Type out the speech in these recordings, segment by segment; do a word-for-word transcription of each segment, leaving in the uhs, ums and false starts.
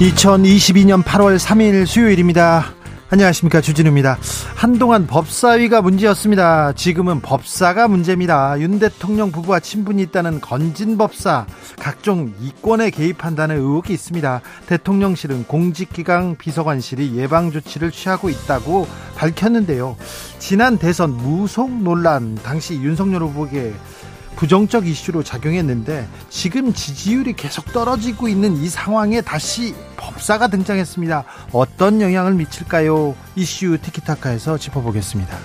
이천이십이년 팔월 삼일 수요일입니다. 안녕하십니까, 주진우입니다. 한동안 법사위가 문제였습니다. 지금은 법사가 문제입니다. 윤 대통령 부부와 친분이 있다는 건진 법사, 각종 이권에 개입한다는 의혹이 있습니다. 대통령실은 공직기강 비서관실이 예방조치를 취하고 있다고 밝혔는데요. 지난 대선 무속 논란, 당시 윤석열 후보에게 부정적 이슈로 작용했는데 지금 지지율이 계속 떨어지고 있는 이 상황에 다시 법사가 등장했습니다. 어떤 영향을 미칠까요? 이슈 티키타카에서 짚어보겠습니다.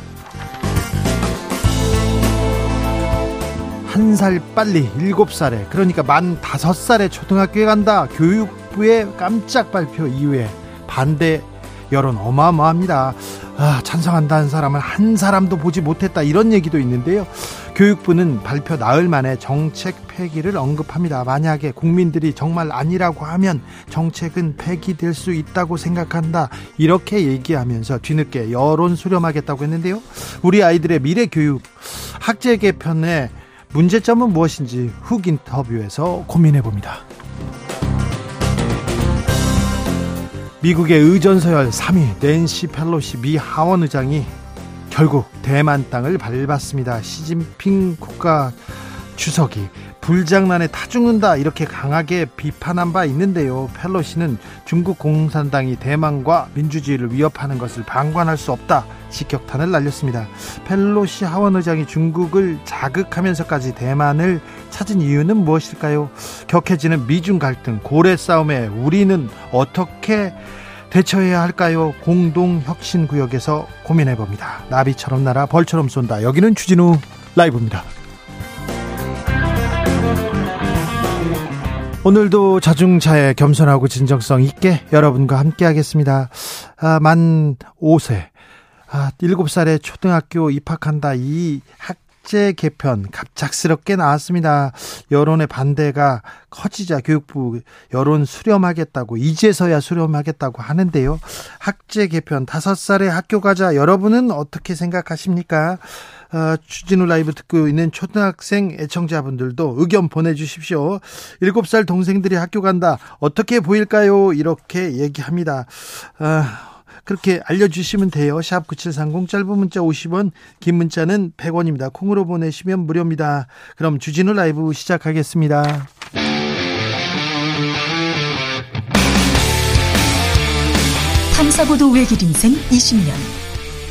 한 살 빨리 일곱 살에, 그러니까 만 다섯 살에 초등학교에 간다. 교육부의 깜짝 발표 이후에 반대 여론 어마어마합니다. 아, 찬성한다는 사람은 한 사람도 보지 못했다, 이런 얘기도 있는데요. 교육부는 발표 나흘 만에 정책 폐기를 언급합니다. 만약에 국민들이 정말 아니라고 하면 정책은 폐기될 수 있다고 생각한다, 이렇게 얘기하면서 뒤늦게 여론 수렴하겠다고 했는데요. 우리 아이들의 미래 교육 학제 개편의 문제점은 무엇인지 훅 인터뷰에서 고민해봅니다. 미국의 의전서열 삼위 낸시 펠로시 미 하원 의장이 결국 대만 땅을 밟았습니다. 시진핑 국가 주석이 불장난에 타 죽는다, 이렇게 강하게 비판한 바 있는데요. 펠로시는 중국 공산당이 대만과 민주주의를 위협하는 것을 방관할 수 없다, 직격탄을 날렸습니다. 펠로시 하원 의장이 중국을 자극하면서까지 대만을 찾은 이유는 무엇일까요? 격해지는 미중 갈등, 고래 싸움에 우리는 어떻게 대처해야 할까요? 공동혁신구역에서 고민해봅니다. 나비처럼 날아 벌처럼 쏜다. 여기는 주진우 라이브입니다. 오늘도 자중차에 겸손하고 진정성 있게 여러분과 함께하겠습니다. 아, 만 다섯 세, 아, 일곱 살에 초등학교 입학한다. 이 학제 개편 갑작스럽게 나왔습니다. 여론의 반대가 커지자 교육부 여론 수렴하겠다고, 이제서야 수렴하겠다고 하는데요. 학제 개편, 다섯 살에 학교 가자, 여러분은 어떻게 생각하십니까? 어, 주진우 라이브 듣고 있는 초등학생 애청자분들도 의견 보내주십시오. 일곱 살 동생들이 학교 간다, 어떻게 보일까요? 이렇게 얘기합니다. 어, 그렇게 알려주시면 돼요. 샵 구칠삼공, 짧은 문자 오십 원, 긴 문자는 백 원입니다. 콩으로 보내시면 무료입니다. 그럼 주진우 라이브 시작하겠습니다. 탐사보도 외길 인생 이십 년,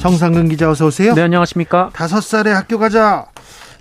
정상근 기자, 어서 오세요. 네, 안녕하십니까. 다섯 살에 학교 가자.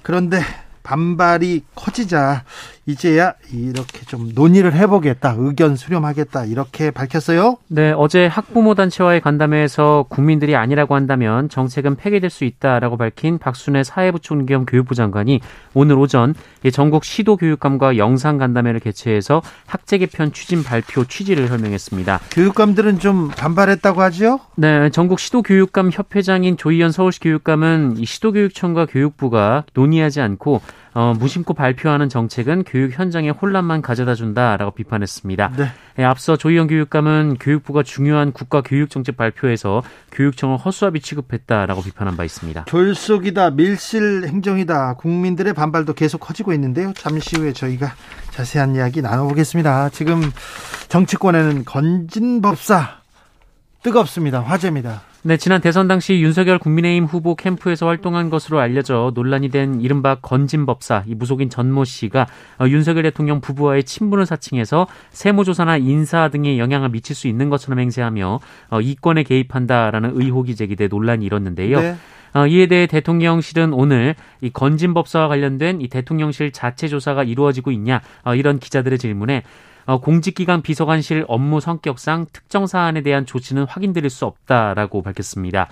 그런데 반발이 커지자 이제야 이렇게 좀 논의를 해보겠다, 의견 수렴하겠다, 이렇게 밝혔어요. 네, 어제 학부모 단체와의 간담회에서 국민들이 아니라고 한다면 정책은 폐기될 수 있다라고 밝힌 박순애 사회부총리 겸 교육부 장관이 오늘 오전 전국 시도 교육감과 영상 간담회를 개최해서 학제 개편 추진 발표 취지를 설명했습니다. 교육감들은 좀 반발했다고 하지요? 네, 전국 시도 교육감 협회장인 조희연 서울시 교육감은 이 시도 교육청과 교육부가 논의하지 않고 어, 무심코 발표하는 정책은 교육 현장에 혼란만 가져다 준다라고 비판했습니다. 네. 예, 앞서 조희영 교육감은 교육부가 중요한 국가 교육정책 발표에서 교육청을 허수아비 취급했다라고 비판한 바 있습니다. 졸속이다, 밀실 행정이다, 국민들의 반발도 계속 커지고 있는데요. 잠시 후에 저희가 자세한 이야기 나눠보겠습니다. 지금 정치권에는 건진 법사 뜨겁습니다. 화제입니다. 네, 지난 대선 당시 윤석열 국민의힘 후보 캠프에서 활동한 것으로 알려져 논란이 된 이른바 건진법사, 이 무속인 전모 씨가 윤석열 대통령 부부와의 친분을 사칭해서 세무조사나 인사 등에 영향을 미칠 수 있는 것처럼 행세하며 이권에 개입한다라는 의혹이 제기돼 논란이 일었는데요. 네. 이에 대해 대통령실은 오늘 이 건진법사와 관련된 이 대통령실 자체 조사가 이루어지고 있냐, 이런 기자들의 질문에 어, 공직기관 비서관실 업무 성격상 특정 사안에 대한 조치는 확인드릴 수 없다라고 밝혔습니다.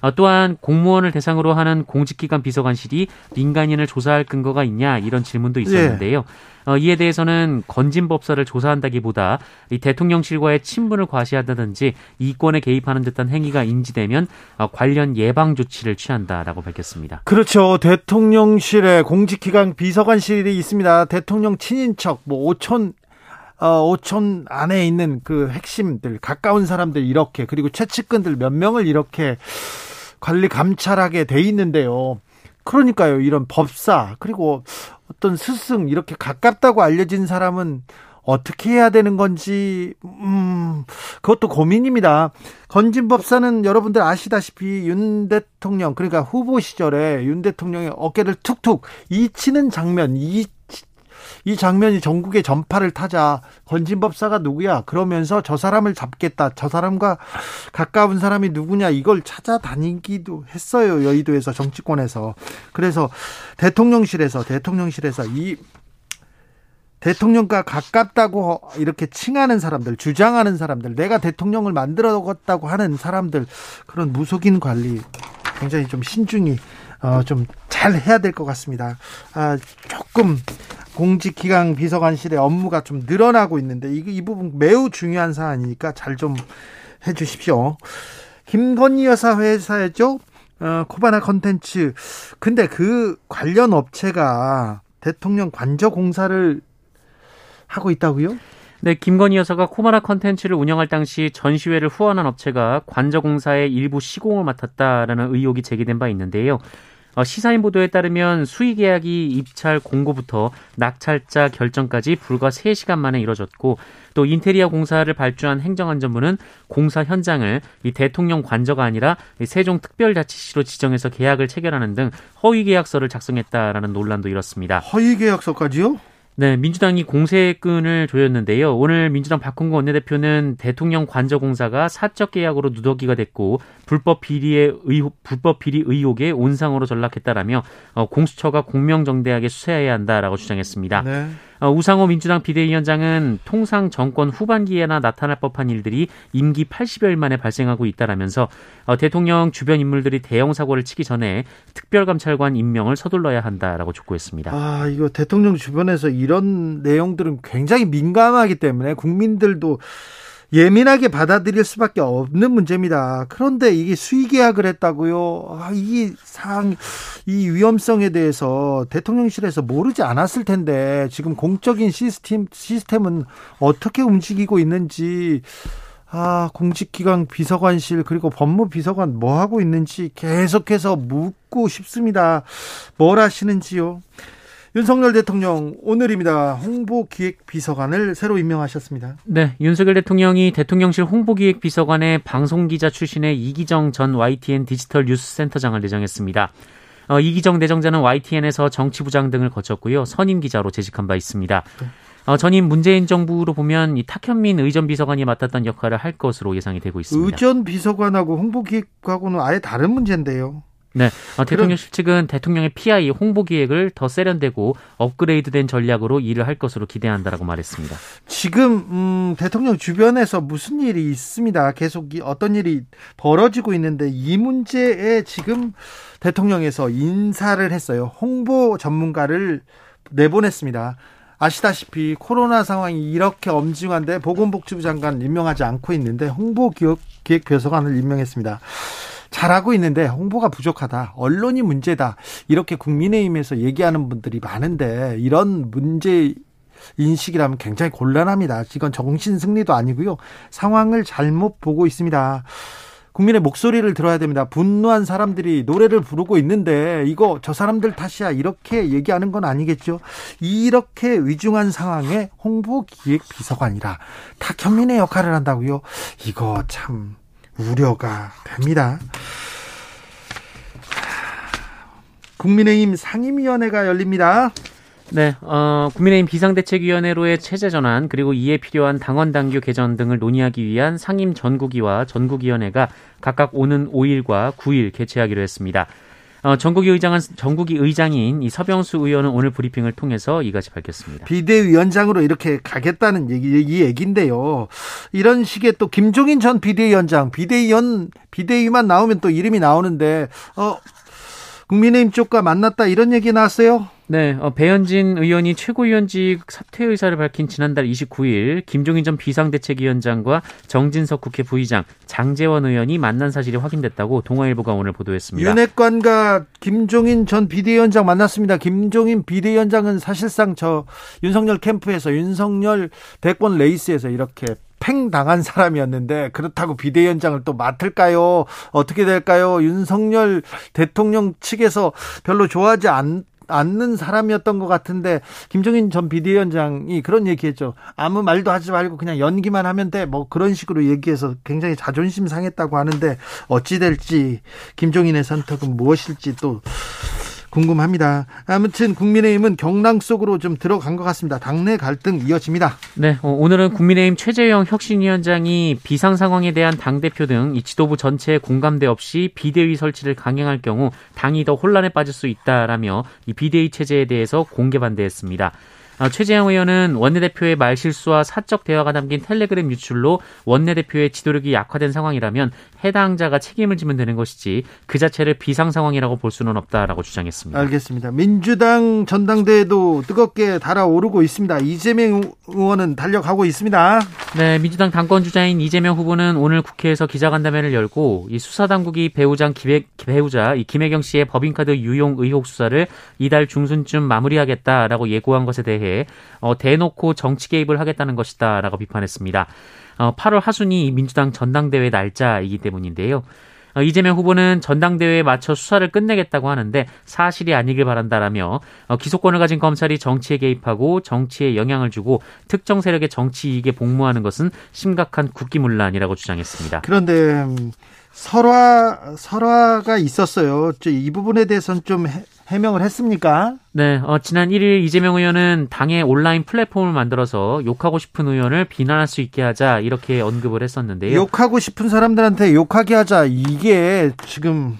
어, 또한 공무원을 대상으로 하는 공직기관 비서관실이 민간인을 조사할 근거가 있냐, 이런 질문도 있었는데요. 예. 어, 이에 대해서는 건진법사를 조사한다기보다 이 대통령실과의 친분을 과시한다든지 이권에 개입하는 듯한 행위가 인지되면 어, 관련 예방 조치를 취한다라고 밝혔습니다. 그렇죠. 대통령실에 공직기관 비서관실이 있습니다. 대통령 친인척, 뭐 오촌 어, 오촌 안에 있는 그 핵심들, 가까운 사람들 이렇게, 그리고 최측근들 몇 명을 이렇게 관리 감찰하게 돼 있는데요. 그러니까요, 이런 법사, 그리고 어떤 스승, 이렇게 가깝다고 알려진 사람은 어떻게 해야 되는 건지, 음, 그것도 고민입니다. 건진법사는 여러분들 아시다시피 윤 대통령, 그러니까 후보 시절에 윤 대통령의 어깨를 툭툭 이치는 장면, 이 이 장면이 전국에 전파를 타자 건진법사가 누구야? 그러면서 저 사람을 잡겠다, 저 사람과 가까운 사람이 누구냐, 이걸 찾아다니기도 했어요. 여의도에서, 정치권에서. 그래서 대통령실에서 대통령실에서 이 대통령과 가깝다고 이렇게 칭하는 사람들, 주장하는 사람들, 내가 대통령을 만들었다고 하는 사람들, 그런 무속인 관리 굉장히 좀 신중히 어, 좀 잘 해야 될 것 같습니다. 아, 조금 공직기강 비서관실의 업무가 좀 늘어나고 있는데 이, 이 부분 매우 중요한 사안이니까 잘 좀 해주십시오. 김건희 여사 회사였죠. 어, 코바나 컨텐츠. 근데 그 관련 업체가 대통령 관저 공사를 하고 있다고요? 네, 김건희 여사가 코바나 컨텐츠를 운영할 당시 전시회를 후원한 업체가 관저 공사의 일부 시공을 맡았다라는 의혹이 제기된 바 있는데요. 시사인 보도에 따르면 수의 계약이 입찰 공고부터 낙찰자 결정까지 불과 세 시간 만에 이뤄졌고, 또 인테리어 공사를 발주한 행정안전부는 공사 현장을 이 대통령 관저가 아니라 세종특별자치시로 지정해서 계약을 체결하는 등 허위 계약서를 작성했다라는 논란도 일었습니다. 허위 계약서까지요? 네, 민주당이 공세의 끈을 조였는데요. 오늘 민주당 박홍구 원내대표는 대통령 관저공사가 사적 계약으로 누더기가 됐고 불법 비리의 의혹, 불법 비리 의혹의 온상으로 전락했다라며 어, 공수처가 공명정대하게 수사해야 한다라고 주장했습니다. 네. 어, 우상호 민주당 비대위원장은 통상 정권 후반기에나 나타날 법한 일들이 임기 팔십여일 만에 발생하고 있다라면서 어, 대통령 주변 인물들이 대형 사고를 치기 전에 특별감찰관 임명을 서둘러야 한다라고 촉구했습니다. 아, 이거 대통령 주변에서 일 이런 내용들은 굉장히 민감하기 때문에 국민들도 예민하게 받아들일 수밖에 없는 문제입니다. 그런데 이게 수의계약을 했다고요? 아, 이 상, 이 위험성에 대해서 대통령실에서 모르지 않았을 텐데 지금 공적인 시스템, 시스템은 어떻게 움직이고 있는지, 아, 공직기관 비서관실 그리고 법무비서관 뭐 하고 있는지 계속해서 묻고 싶습니다. 뭘 하시는지요? 윤석열 대통령 오늘입니다. 홍보기획비서관을 새로 임명하셨습니다. 네, 윤석열 대통령이 대통령실 홍보기획비서관에 방송기자 출신의 이기정 전 와이티엔 디지털 뉴스센터장을 내정했습니다. 어, 이기정 내정자는 와이티엔에서 정치부장 등을 거쳤고요. 선임기자로 재직한 바 있습니다. 네. 어, 전임 문재인 정부로 보면 이 탁현민 의전비서관이 맡았던 역할을 할 것으로 예상이 되고 있습니다. 의전비서관하고 홍보기획하고는 아예 다른 문제인데요. 네, 어, 대통령실 측은 대통령의 피아이 홍보기획을 더 세련되고 업그레이드된 전략으로 일을 할 것으로 기대한다라고 말했습니다. 지금 음, 대통령 주변에서 무슨 일이 있습니다. 계속 이, 어떤 일이 벌어지고 있는데 이 문제에 지금 대통령에서 인사를 했어요. 홍보 전문가를 내보냈습니다. 아시다시피 코로나 상황이 이렇게 엄중한데 보건복지부 장관 임명하지 않고 있는데 홍보기획비서관을 임명했습니다. 잘하고 있는데 홍보가 부족하다, 언론이 문제다, 이렇게 국민의힘에서 얘기하는 분들이 많은데 이런 문제 인식이라면 굉장히 곤란합니다. 이건 정신 승리도 아니고요, 상황을 잘못 보고 있습니다. 국민의 목소리를 들어야 됩니다. 분노한 사람들이 노래를 부르고 있는데 이거 저 사람들 탓이야, 이렇게 얘기하는 건 아니겠죠. 이렇게 위중한 상황에 홍보기획비서관이라 탁현민의 역할을 한다고요? 이거 참 우려가 됩니다. 국민의힘 상임위원회가 열립니다. 네, 어, 국민의힘 비상대책위원회로의 체제 전환 그리고 이에 필요한 당원 당규 개선 등을 논의하기 위한 상임 전국위와 전국위원회가 각각 오는 오일과 구일 개최하기로 했습니다. 어, 전국위 의장은 전국위 의장인 이 서병수 의원은 오늘 브리핑을 통해서 이같이 밝혔습니다. 비대위원장으로 이렇게 가겠다는 얘기, 이 얘기인데요. 이런 식의 또 김종인 전 비대위원장, 비대위원 비대위만 나오면 또 이름이 나오는데 어, 국민의힘 쪽과 만났다 이런 얘기 나왔어요. 네, 어, 배현진 의원이 최고위원직 사퇴 의사를 밝힌 지난달 이십구일 김종인 전 비상대책위원장과 정진석 국회 부의장, 장제원 의원이 만난 사실이 확인됐다고 동아일보가 오늘 보도했습니다. 윤핵관과 김종인 전 비대위원장 만났습니다. 김종인 비대위원장은 사실상 저 윤석열 캠프에서 윤석열 대권 레이스에서 이렇게 팽당한 사람이었는데 그렇다고 비대위원장을 또 맡을까요? 어떻게 될까요? 윤석열 대통령 측에서 별로 좋아하지 않 않는 사람이었던 것 같은데 김종인 전 비대위원장이 그런 얘기했죠. 아무 말도 하지 말고 그냥 연기만 하면 돼. 뭐 그런 식으로 얘기해서 굉장히 자존심 상했다고 하는데 어찌 될지 김종인의 선택은 무엇일지 또 궁금합니다. 아무튼 국민의힘은 경랑 속으로 좀 들어간 것 같습니다. 당내 갈등 이어집니다. 네, 오늘은 국민의힘 최재형 혁신위원장이 비상 상황에 대한 당대표 등 이 지도부 전체의 공감대 없이 비대위 설치를 강행할 경우 당이 더 혼란에 빠질 수 있다라며 이 비대위 체제에 대해서 공개 반대했습니다. 최재형 의원은 원내대표의 말실수와 사적 대화가 담긴 텔레그램 유출로 원내대표의 지도력이 약화된 상황이라면 해당자가 책임을 지면 되는 것이지 그 자체를 비상 상황이라고 볼 수는 없다라고 주장했습니다. 알겠습니다. 민주당 전당대회도 뜨겁게 달아오르고 있습니다. 이재명 의원은 달려가고 있습니다. 네, 민주당 당권 주자인 이재명 후보는 오늘 국회에서 기자간담회를 열고 이 수사당국이 배우자 기획, 배우자 이 김혜경 씨의 법인카드 유용 의혹 수사를 이달 중순쯤 마무리하겠다라고 예고한 것에 대해 어, 대놓고 정치 개입을 하겠다는 것이다 라고 비판했습니다. 어, 팔월 하순이 민주당 전당대회 날짜이기 때문인데요. 어, 이재명 후보는 전당대회에 맞춰 수사를 끝내겠다고 하는데 사실이 아니길 바란다라며 어, 기소권을 가진 검찰이 정치에 개입하고 정치에 영향을 주고 특정 세력의 정치 이익에 복무하는 것은 심각한 국기문란이라고 주장했습니다. 그런데 설화, 설화가 있었어요. 이 부분에 대해서는 좀... 해... 해명을 했습니까? 네, 어, 지난 일일 이재명 의원은 당의 온라인 플랫폼을 만들어서 욕하고 싶은 의원을 비난할 수 있게 하자 이렇게 언급을 했었는데요. 욕하고 싶은 사람들한테 욕하게 하자 이게 지금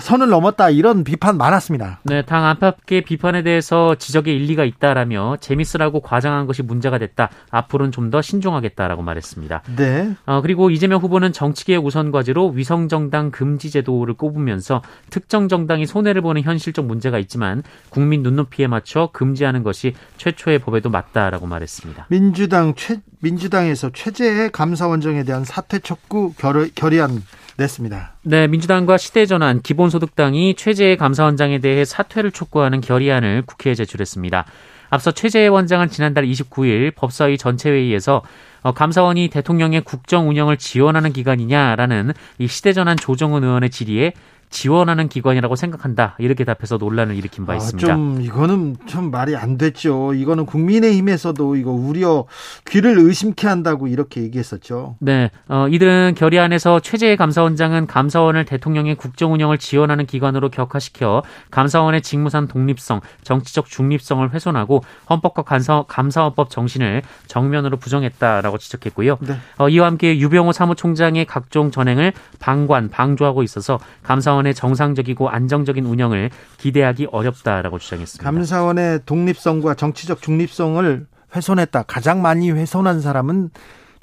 선을 넘었다 이런 비판 많았습니다. 네, 당 안팎의 비판에 대해서 지적에 일리가 있다라며 재밌으라고 과장한 것이 문제가 됐다. 앞으로는 좀 더 신중하겠다라고 말했습니다. 네. 어, 그리고 이재명 후보는 정치개혁 우선과제로 위성정당 금지 제도를 꼽으면서 특정 정당이 손해를 보는 현실적 문제가 있지만 국민 눈높이에 맞춰 금지하는 것이 최초의 법에도 맞다라고 말했습니다. 민주당 최, 민주당에서 최재해 감사원장에 대한 사퇴 촉구 결의, 결의안 냈습니다. 네, 민주당과 시대전환, 기본소득당이 최재해 감사원장에 대해 사퇴를 촉구하는 결의안을 국회에 제출했습니다. 앞서 최재해 원장은 지난달 이십구일 법사위 전체회의에서 감사원이 대통령의 국정 운영을 지원하는 기관이냐라는 이 시대전환 조정은 의원의 질의에 지원하는 기관이라고 생각한다 이렇게 답해서 논란을 일으킨 바 있습니다. 아, 좀 이거는 참 말이 안 됐죠. 이거는 국민의힘에서도 이거 우려 귀를 의심케 한다고 이렇게 얘기했었죠. 네, 어, 이들은 결의안에서 최재해 감사원장은 감사원을 대통령의 국정운영을 지원하는 기관으로 격화시켜 감사원의 직무상 독립성, 정치적 중립성을 훼손하고 헌법과 감사, 감사원법 정신을 정면으로 부정했다라고 지적했고요. 네. 어, 이와 함께 유병호 사무총장의 각종 전행을 방관, 방조하고 있어서 감사원 의 정상적이고 안정적인 운영을 기대하기 어렵다라고 주장했습니다. 감사원의 독립성과 정치적 중립성을 훼손했다. 가장 많이 훼손한 사람은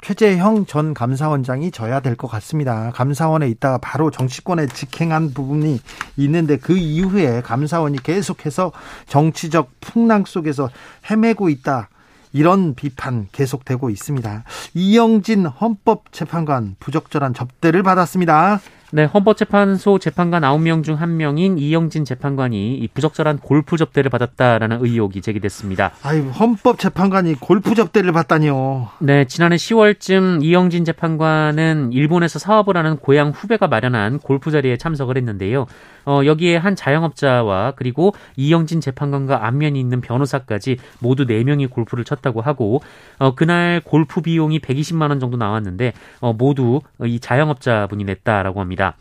최재형 전 감사원장이 져야 될 것 같습니다. 감사원에 있다가 바로 정치권에 직행한 부분이 있는데 그 이후에 감사원이 계속해서 정치적 풍랑 속에서 헤매고 있다. 이런 비판 계속되고 있습니다. 이영진 헌법재판관 부적절한 접대를 받았습니다. 네, 헌법재판소 재판관 아홉 명 중 한 명인 이영진 재판관이 이 부적절한 골프 접대를 받았다라는 의혹이 제기됐습니다. 아유, 헌법재판관이 골프 접대를 받다니요. 네, 지난해 시월쯤 이영진 재판관은 일본에서 사업을 하는 고향 후배가 마련한 골프 자리에 참석을 했는데요. 어, 여기에 한 자영업자와 그리고 이영진 재판관과 안면이 있는 변호사까지 모두 네 명이 골프를 쳤다고 하고, 어, 그날 골프 비용이 백이십만 원 정도 나왔는데 어, 모두 이 자영업자분이 냈다라고 합니다.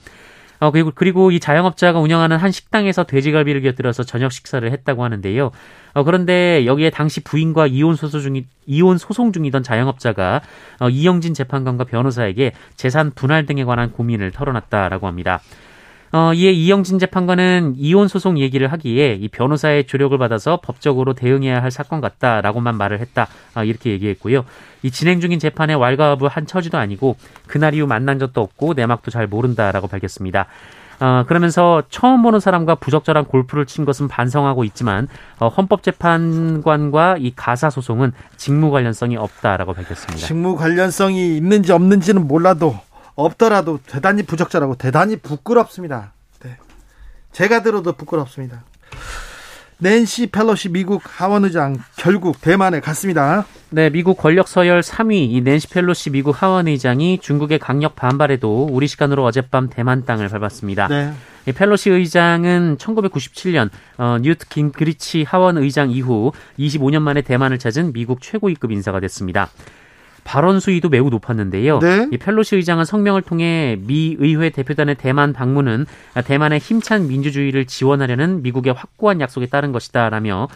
어, 그리고, 그리고 이 자영업자가 운영하는 한 식당에서 돼지갈비를 곁들여서 저녁 식사를 했다고 하는데요. 어, 그런데 여기에 당시 부인과 이혼 소송 중이, 이혼 소송 중이던 자영업자가 어, 이영진 재판관과 변호사에게 재산 분할 등에 관한 고민을 털어놨다라고 합니다. 어, 이에 이영진 재판관은 이혼 소송 얘기를 하기에 이 변호사의 조력을 받아서 법적으로 대응해야 할 사건 같다라고만 말을 했다, 아, 이렇게 얘기했고요. 이 진행 중인 재판에 왈가왈부한 처지도 아니고 그날 이후 만난 적도 없고 내막도 잘 모른다라고 밝혔습니다. 어, 그러면서 처음 보는 사람과 부적절한 골프를 친 것은 반성하고 있지만 어, 헌법재판관과 이 가사소송은 직무 관련성이 없다라고 밝혔습니다. 직무 관련성이 있는지 없는지는 몰라도 없더라도 대단히 부적절하고 대단히 부끄럽습니다. 네. 제가 들어도 부끄럽습니다. 낸시 펠로시 미국 하원의장 결국 대만에 갔습니다. 네, 미국 권력 서열 삼 위 이 낸시 펠로시 미국 하원의장이 중국의 강력 반발에도 우리 시간으로 어젯밤 대만 땅을 밟았습니다. 네. 이 펠로시 의장은 천구백구십칠 년 어, 뉴트 긴그리치 하원의장 이후 이십오 년 만에 대만을 찾은 미국 최고위급 인사가 됐습니다. 발언 수위도 매우 높았는데요. 네? 이 펠로시 의장은 성명을 통해 미 의회 대표단의 대만 방문은 대만의 힘찬 민주주의를 지원하려는 미국의 확고한 약속에 따른 것이다 라며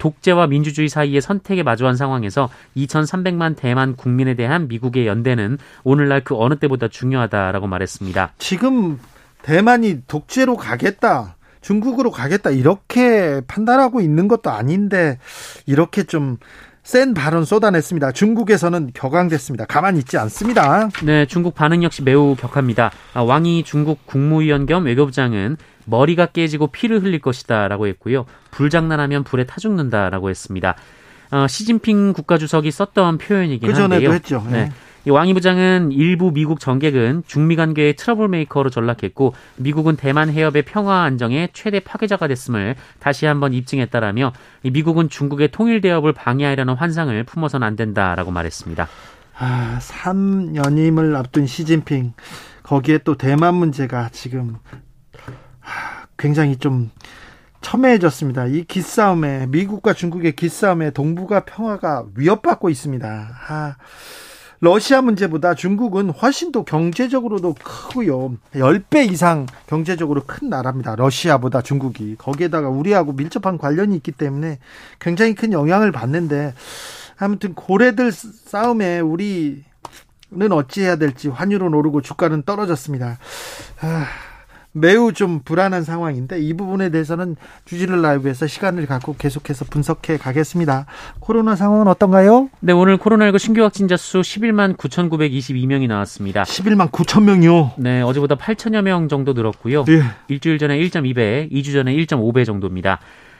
독재와 민주주의 사이의 선택에 마주한 상황에서 이천삼백만 대만 국민에 대한 미국의 연대는 오늘날 그 어느 때보다 중요하다라고 말했습니다. 지금 대만이 독재로 가겠다, 중국으로 가겠다 이렇게 판단하고 있는 것도 아닌데 이렇게 좀 센 발언 쏟아냈습니다. 중국에서는 격앙됐습니다. 가만히 있지 않습니다. 네, 중국 반응 역시 매우 격합니다. 아, 왕이 중국 국무위원 겸 외교부장은 머리가 깨지고 피를 흘릴 것이다 라고 했고요. 불장난하면 불에 타 죽는다 라고 했습니다. 어, 시진핑 국가주석이 썼던 표현이긴 한데요. 그전에도 했죠. 네. 네. 이 왕이 부장은 일부 미국 정객은 중미 관계의 트러블메이커로 전락했고 미국은 대만 해협의 평화 안정의 최대 파괴자가 됐음을 다시 한번 입증했다라며 이 미국은 중국의 통일 대업을 방해하려는 환상을 품어선 안 된다라고 말했습니다. 아, 삼 연임을 앞둔 시진핑, 거기에 또 대만 문제가 지금 아, 굉장히 좀 첨예해졌습니다. 이 기싸움에, 미국과 중국의 기싸움에 동북아 평화가 위협받고 있습니다. 아, 러시아 문제보다 중국은 훨씬 더 경제적으로도 크고요. 십 배 이상 경제적으로 큰 나라입니다. 러시아보다 중국이. 거기에다가 우리하고 밀접한 관련이 있기 때문에 굉장히 큰 영향을 받는데, 아무튼 고래들 싸움에 우리는 어찌해야 될지, 환율은 오르고 주가는 떨어졌습니다. 아, 매우 좀 불안한 상황인데 이 부분에 대해서는 주진우 라이브에서 시간을 갖고 계속해서 분석해 가겠습니다. 코로나 상황은 어떤가요? 네, 오늘 코로나십구 신규 확진자 수 십일만 구천구백이십이 명이 나왔습니다. 십일만 구천 명이요? 네, 어제보다 팔천여 명 정도 늘었고요. 예. 일주일 전에 일 점 이 배, 이 주 전에 일 점 오 배 정도입니다.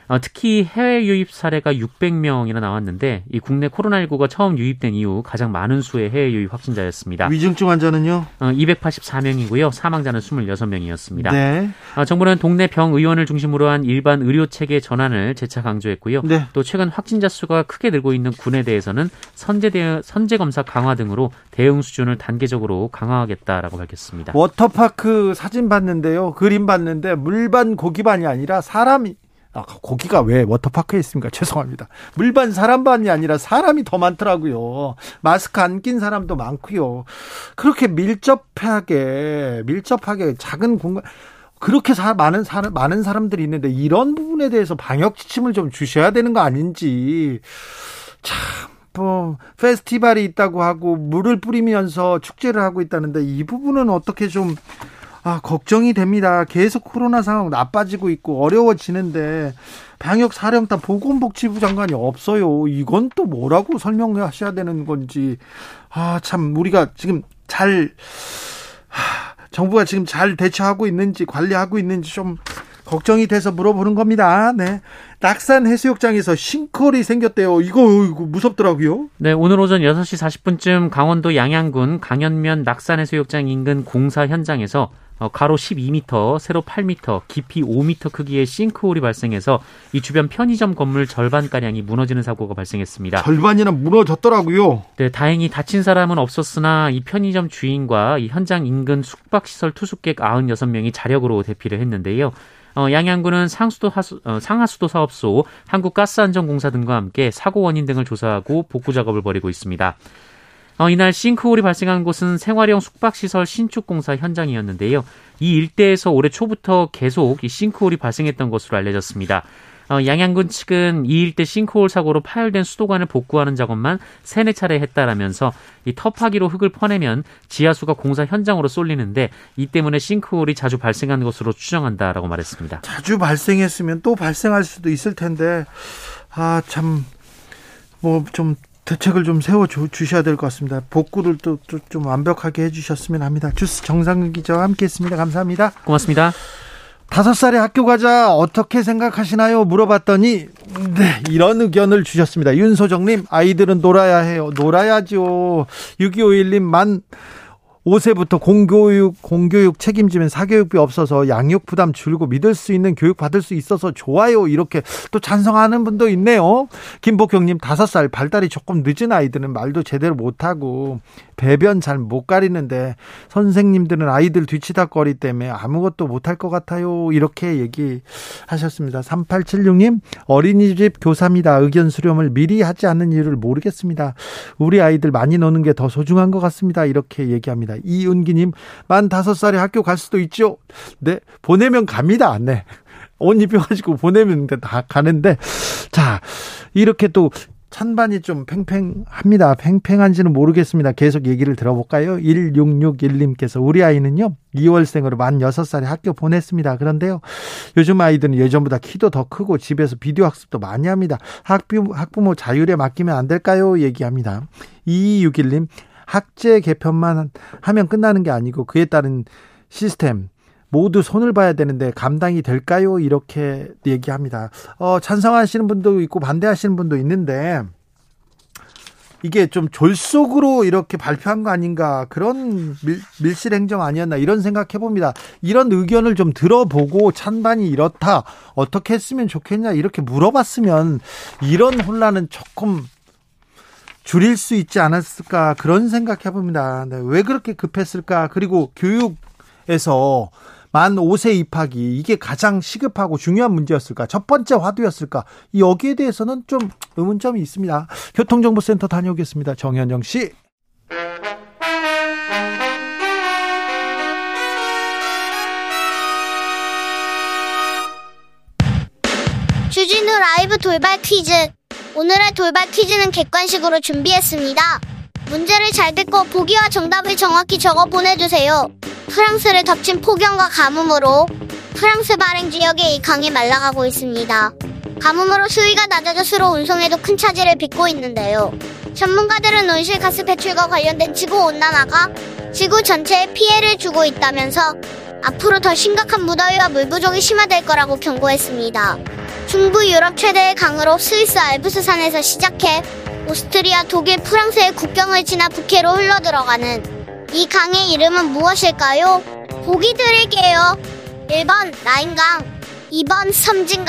어, 특히 해외 유입 사례가 육백 명이나 나왔는데 이 국내 코로나십구가 처음 유입된 이후 가장 많은 수의 해외 유입 확진자였습니다. 위중증 환자는요? 어, 이백팔십사 명이고요. 사망자는 이십육 명이었습니다. 네. 어, 정부는 동네 병의원을 중심으로 한 일반 의료체계 전환을 재차 강조했고요. 네. 또 최근 확진자 수가 크게 늘고 있는 군에 대해서는 선제 대, 선제 검사 강화 등으로 대응 수준을 단계적으로 강화하겠다라고 밝혔습니다. 워터파크 사진 봤는데요. 그림 봤는데 물반 고기반이 아니라 사람이, 아, 고기가 왜 워터파크에 있습니까? 죄송합니다. 물반 사람반이 아니라 사람이 더 많더라고요. 마스크 안 낀 사람도 많고요. 그렇게 밀접하게 밀접하게 작은 공간, 그렇게 사, 많은 사람 많은 사람들이 있는데 이런 부분에 대해서 방역 지침을 좀 주셔야 되는 거 아닌지. 참, 뭐 페스티벌이 있다고 하고 물을 뿌리면서 축제를 하고 있다는데 이 부분은 어떻게 좀, 아, 걱정이 됩니다. 계속 코로나 상황 나빠지고 있고 어려워지는데 방역사령단 보건복지부 장관이 없어요. 이건 또 뭐라고 설명하셔야 되는 건지. 아, 참, 우리가 지금 잘, 아, 정부가 지금 잘 대처하고 있는지 관리하고 있는지 좀 걱정이 돼서 물어보는 겁니다. 네. 낙산 해수욕장에서 싱크홀이 생겼대요. 이거, 이거 무섭더라고요. 네, 오늘 오전 여섯 시 사십 분쯤 강원도 양양군 강현면 낙산 해수욕장 인근 공사 현장에서 어, 가로 십이 미터, 세로 팔 미터, 깊이 오 미터 크기의 싱크홀이 발생해서 이 주변 편의점 건물 절반가량이 무너지는 사고가 발생했습니다. 절반이나 무너졌더라고요. 네, 다행히 다친 사람은 없었으나 이 편의점 주인과 이 현장 인근 숙박시설 투숙객 구십육 명이 자력으로 대피를 했는데요. 어, 양양군은 상수도 하수, 어, 상하수도 사업소, 한국가스안전공사 등과 함께 사고 원인 등을 조사하고 복구 작업을 벌이고 있습니다. 어, 이날 싱크홀이 발생한 곳은 생활형 숙박시설 신축공사 현장이었는데요. 이 일대에서 올해 초부터 계속 이 싱크홀이 발생했던 것으로 알려졌습니다. 어, 양양군 측은 이 일대 싱크홀 사고로 파열된 수도관을 복구하는 작업만 세네 차례 했다라면서 이 텁하기로 흙을 퍼내면 지하수가 공사 현장으로 쏠리는데 이 때문에 싱크홀이 자주 발생한 것으로 추정한다라고 말했습니다. 자주 발생했으면 또 발생할 수도 있을 텐데 아, 참 뭐 좀... 대책을 좀 세워주셔야 될 것 같습니다. 복구를 또 좀 완벽하게 해주셨으면 합니다. 주스 정상근 기자와 함께했습니다. 감사합니다. 고맙습니다. 다섯 살의 학교 과자 어떻게 생각하시나요? 물어봤더니 네, 이런 의견을 주셨습니다. 윤소정님, 아이들은 놀아야 해요. 놀아야지요. 육이오일님, 만 오 세부터 공교육, 공교육 책임지면 사교육비 없어서 양육 부담 줄고 믿을 수 있는 교육 받을 수 있어서 좋아요. 이렇게 또 찬성하는 분도 있네요. 김복경님, 다섯 살 발달이 조금 늦은 아이들은 말도 제대로 못하고 배변 잘 못 가리는데 선생님들은 아이들 뒤치다거리 때문에 아무것도 못할 것 같아요. 이렇게 얘기하셨습니다. 삼팔칠육님, 어린이집 교사입니다. 의견 수렴을 미리 하지 않는 이유를 모르겠습니다. 우리 아이들 많이 노는 게 더 소중한 것 같습니다. 이렇게 얘기합니다. 이은기님, 만 다섯 살에 학교 갈 수도 있죠. 네, 보내면 갑니다. 네, 옷 입혀가지고 보내면 다 가는데, 자, 이렇게 또 찬반이 좀 팽팽합니다. 팽팽한지는 모르겠습니다. 계속 얘기를 들어볼까요? 일육육일님께서 우리 아이는요, 이월생으로 만 여섯 살에 학교 보냈습니다. 그런데요, 요즘 아이들은 예전보다 키도 더 크고 집에서 비디오 학습도 많이 합니다. 학부, 학부모 자율에 맡기면 안 될까요? 얘기합니다. 이이육일님, 학제 개편만 하면 끝나는 게 아니고 그에 따른 시스템 모두 손을 봐야 되는데 감당이 될까요? 이렇게 얘기합니다. 어, 찬성하시는 분도 있고 반대하시는 분도 있는데 이게 좀 졸속으로 이렇게 발표한 거 아닌가, 그런 밀, 밀실 행정 아니었나, 이런 생각해 봅니다. 이런 의견을 좀 들어보고 찬반이 이렇다, 어떻게 했으면 좋겠냐 이렇게 물어봤으면 이런 혼란은 조금 줄일 수 있지 않았을까, 그런 생각해 봅니다. 네, 왜 그렇게 급했을까? 그리고 교육에서 만 오 세 입학이 이게 가장 시급하고 중요한 문제였을까? 첫 번째 화두였을까? 여기에 대해서는 좀 의문점이 있습니다. 교통정보센터 다녀오겠습니다. 정현영 씨. 주진우 라이브 돌발 퀴즈. 오늘의 돌발 퀴즈는 객관식으로 준비했습니다. 문제를 잘 듣고 보기와 정답을 정확히 적어 보내주세요. 프랑스를 덮친 폭염과 가뭄으로 프랑스 발행 지역의 이 강이 말라가고 있습니다. 가뭄으로 수위가 낮아져 수로 운송에도 큰 차질을 빚고 있는데요. 전문가들은 온실가스 배출과 관련된 지구온난화가 지구 전체에 피해를 주고 있다면서 앞으로 더 심각한 무더위와 물 부족이 심화될 거라고 경고했습니다. 중부 유럽 최대의 강으로 스위스 알프스산에서 시작해 오스트리아, 독일, 프랑스의 국경을 지나 북해로 흘러들어가는 이 강의 이름은 무엇일까요? 보기 드릴게요. 일 번 라인강, 이 번 섬진강.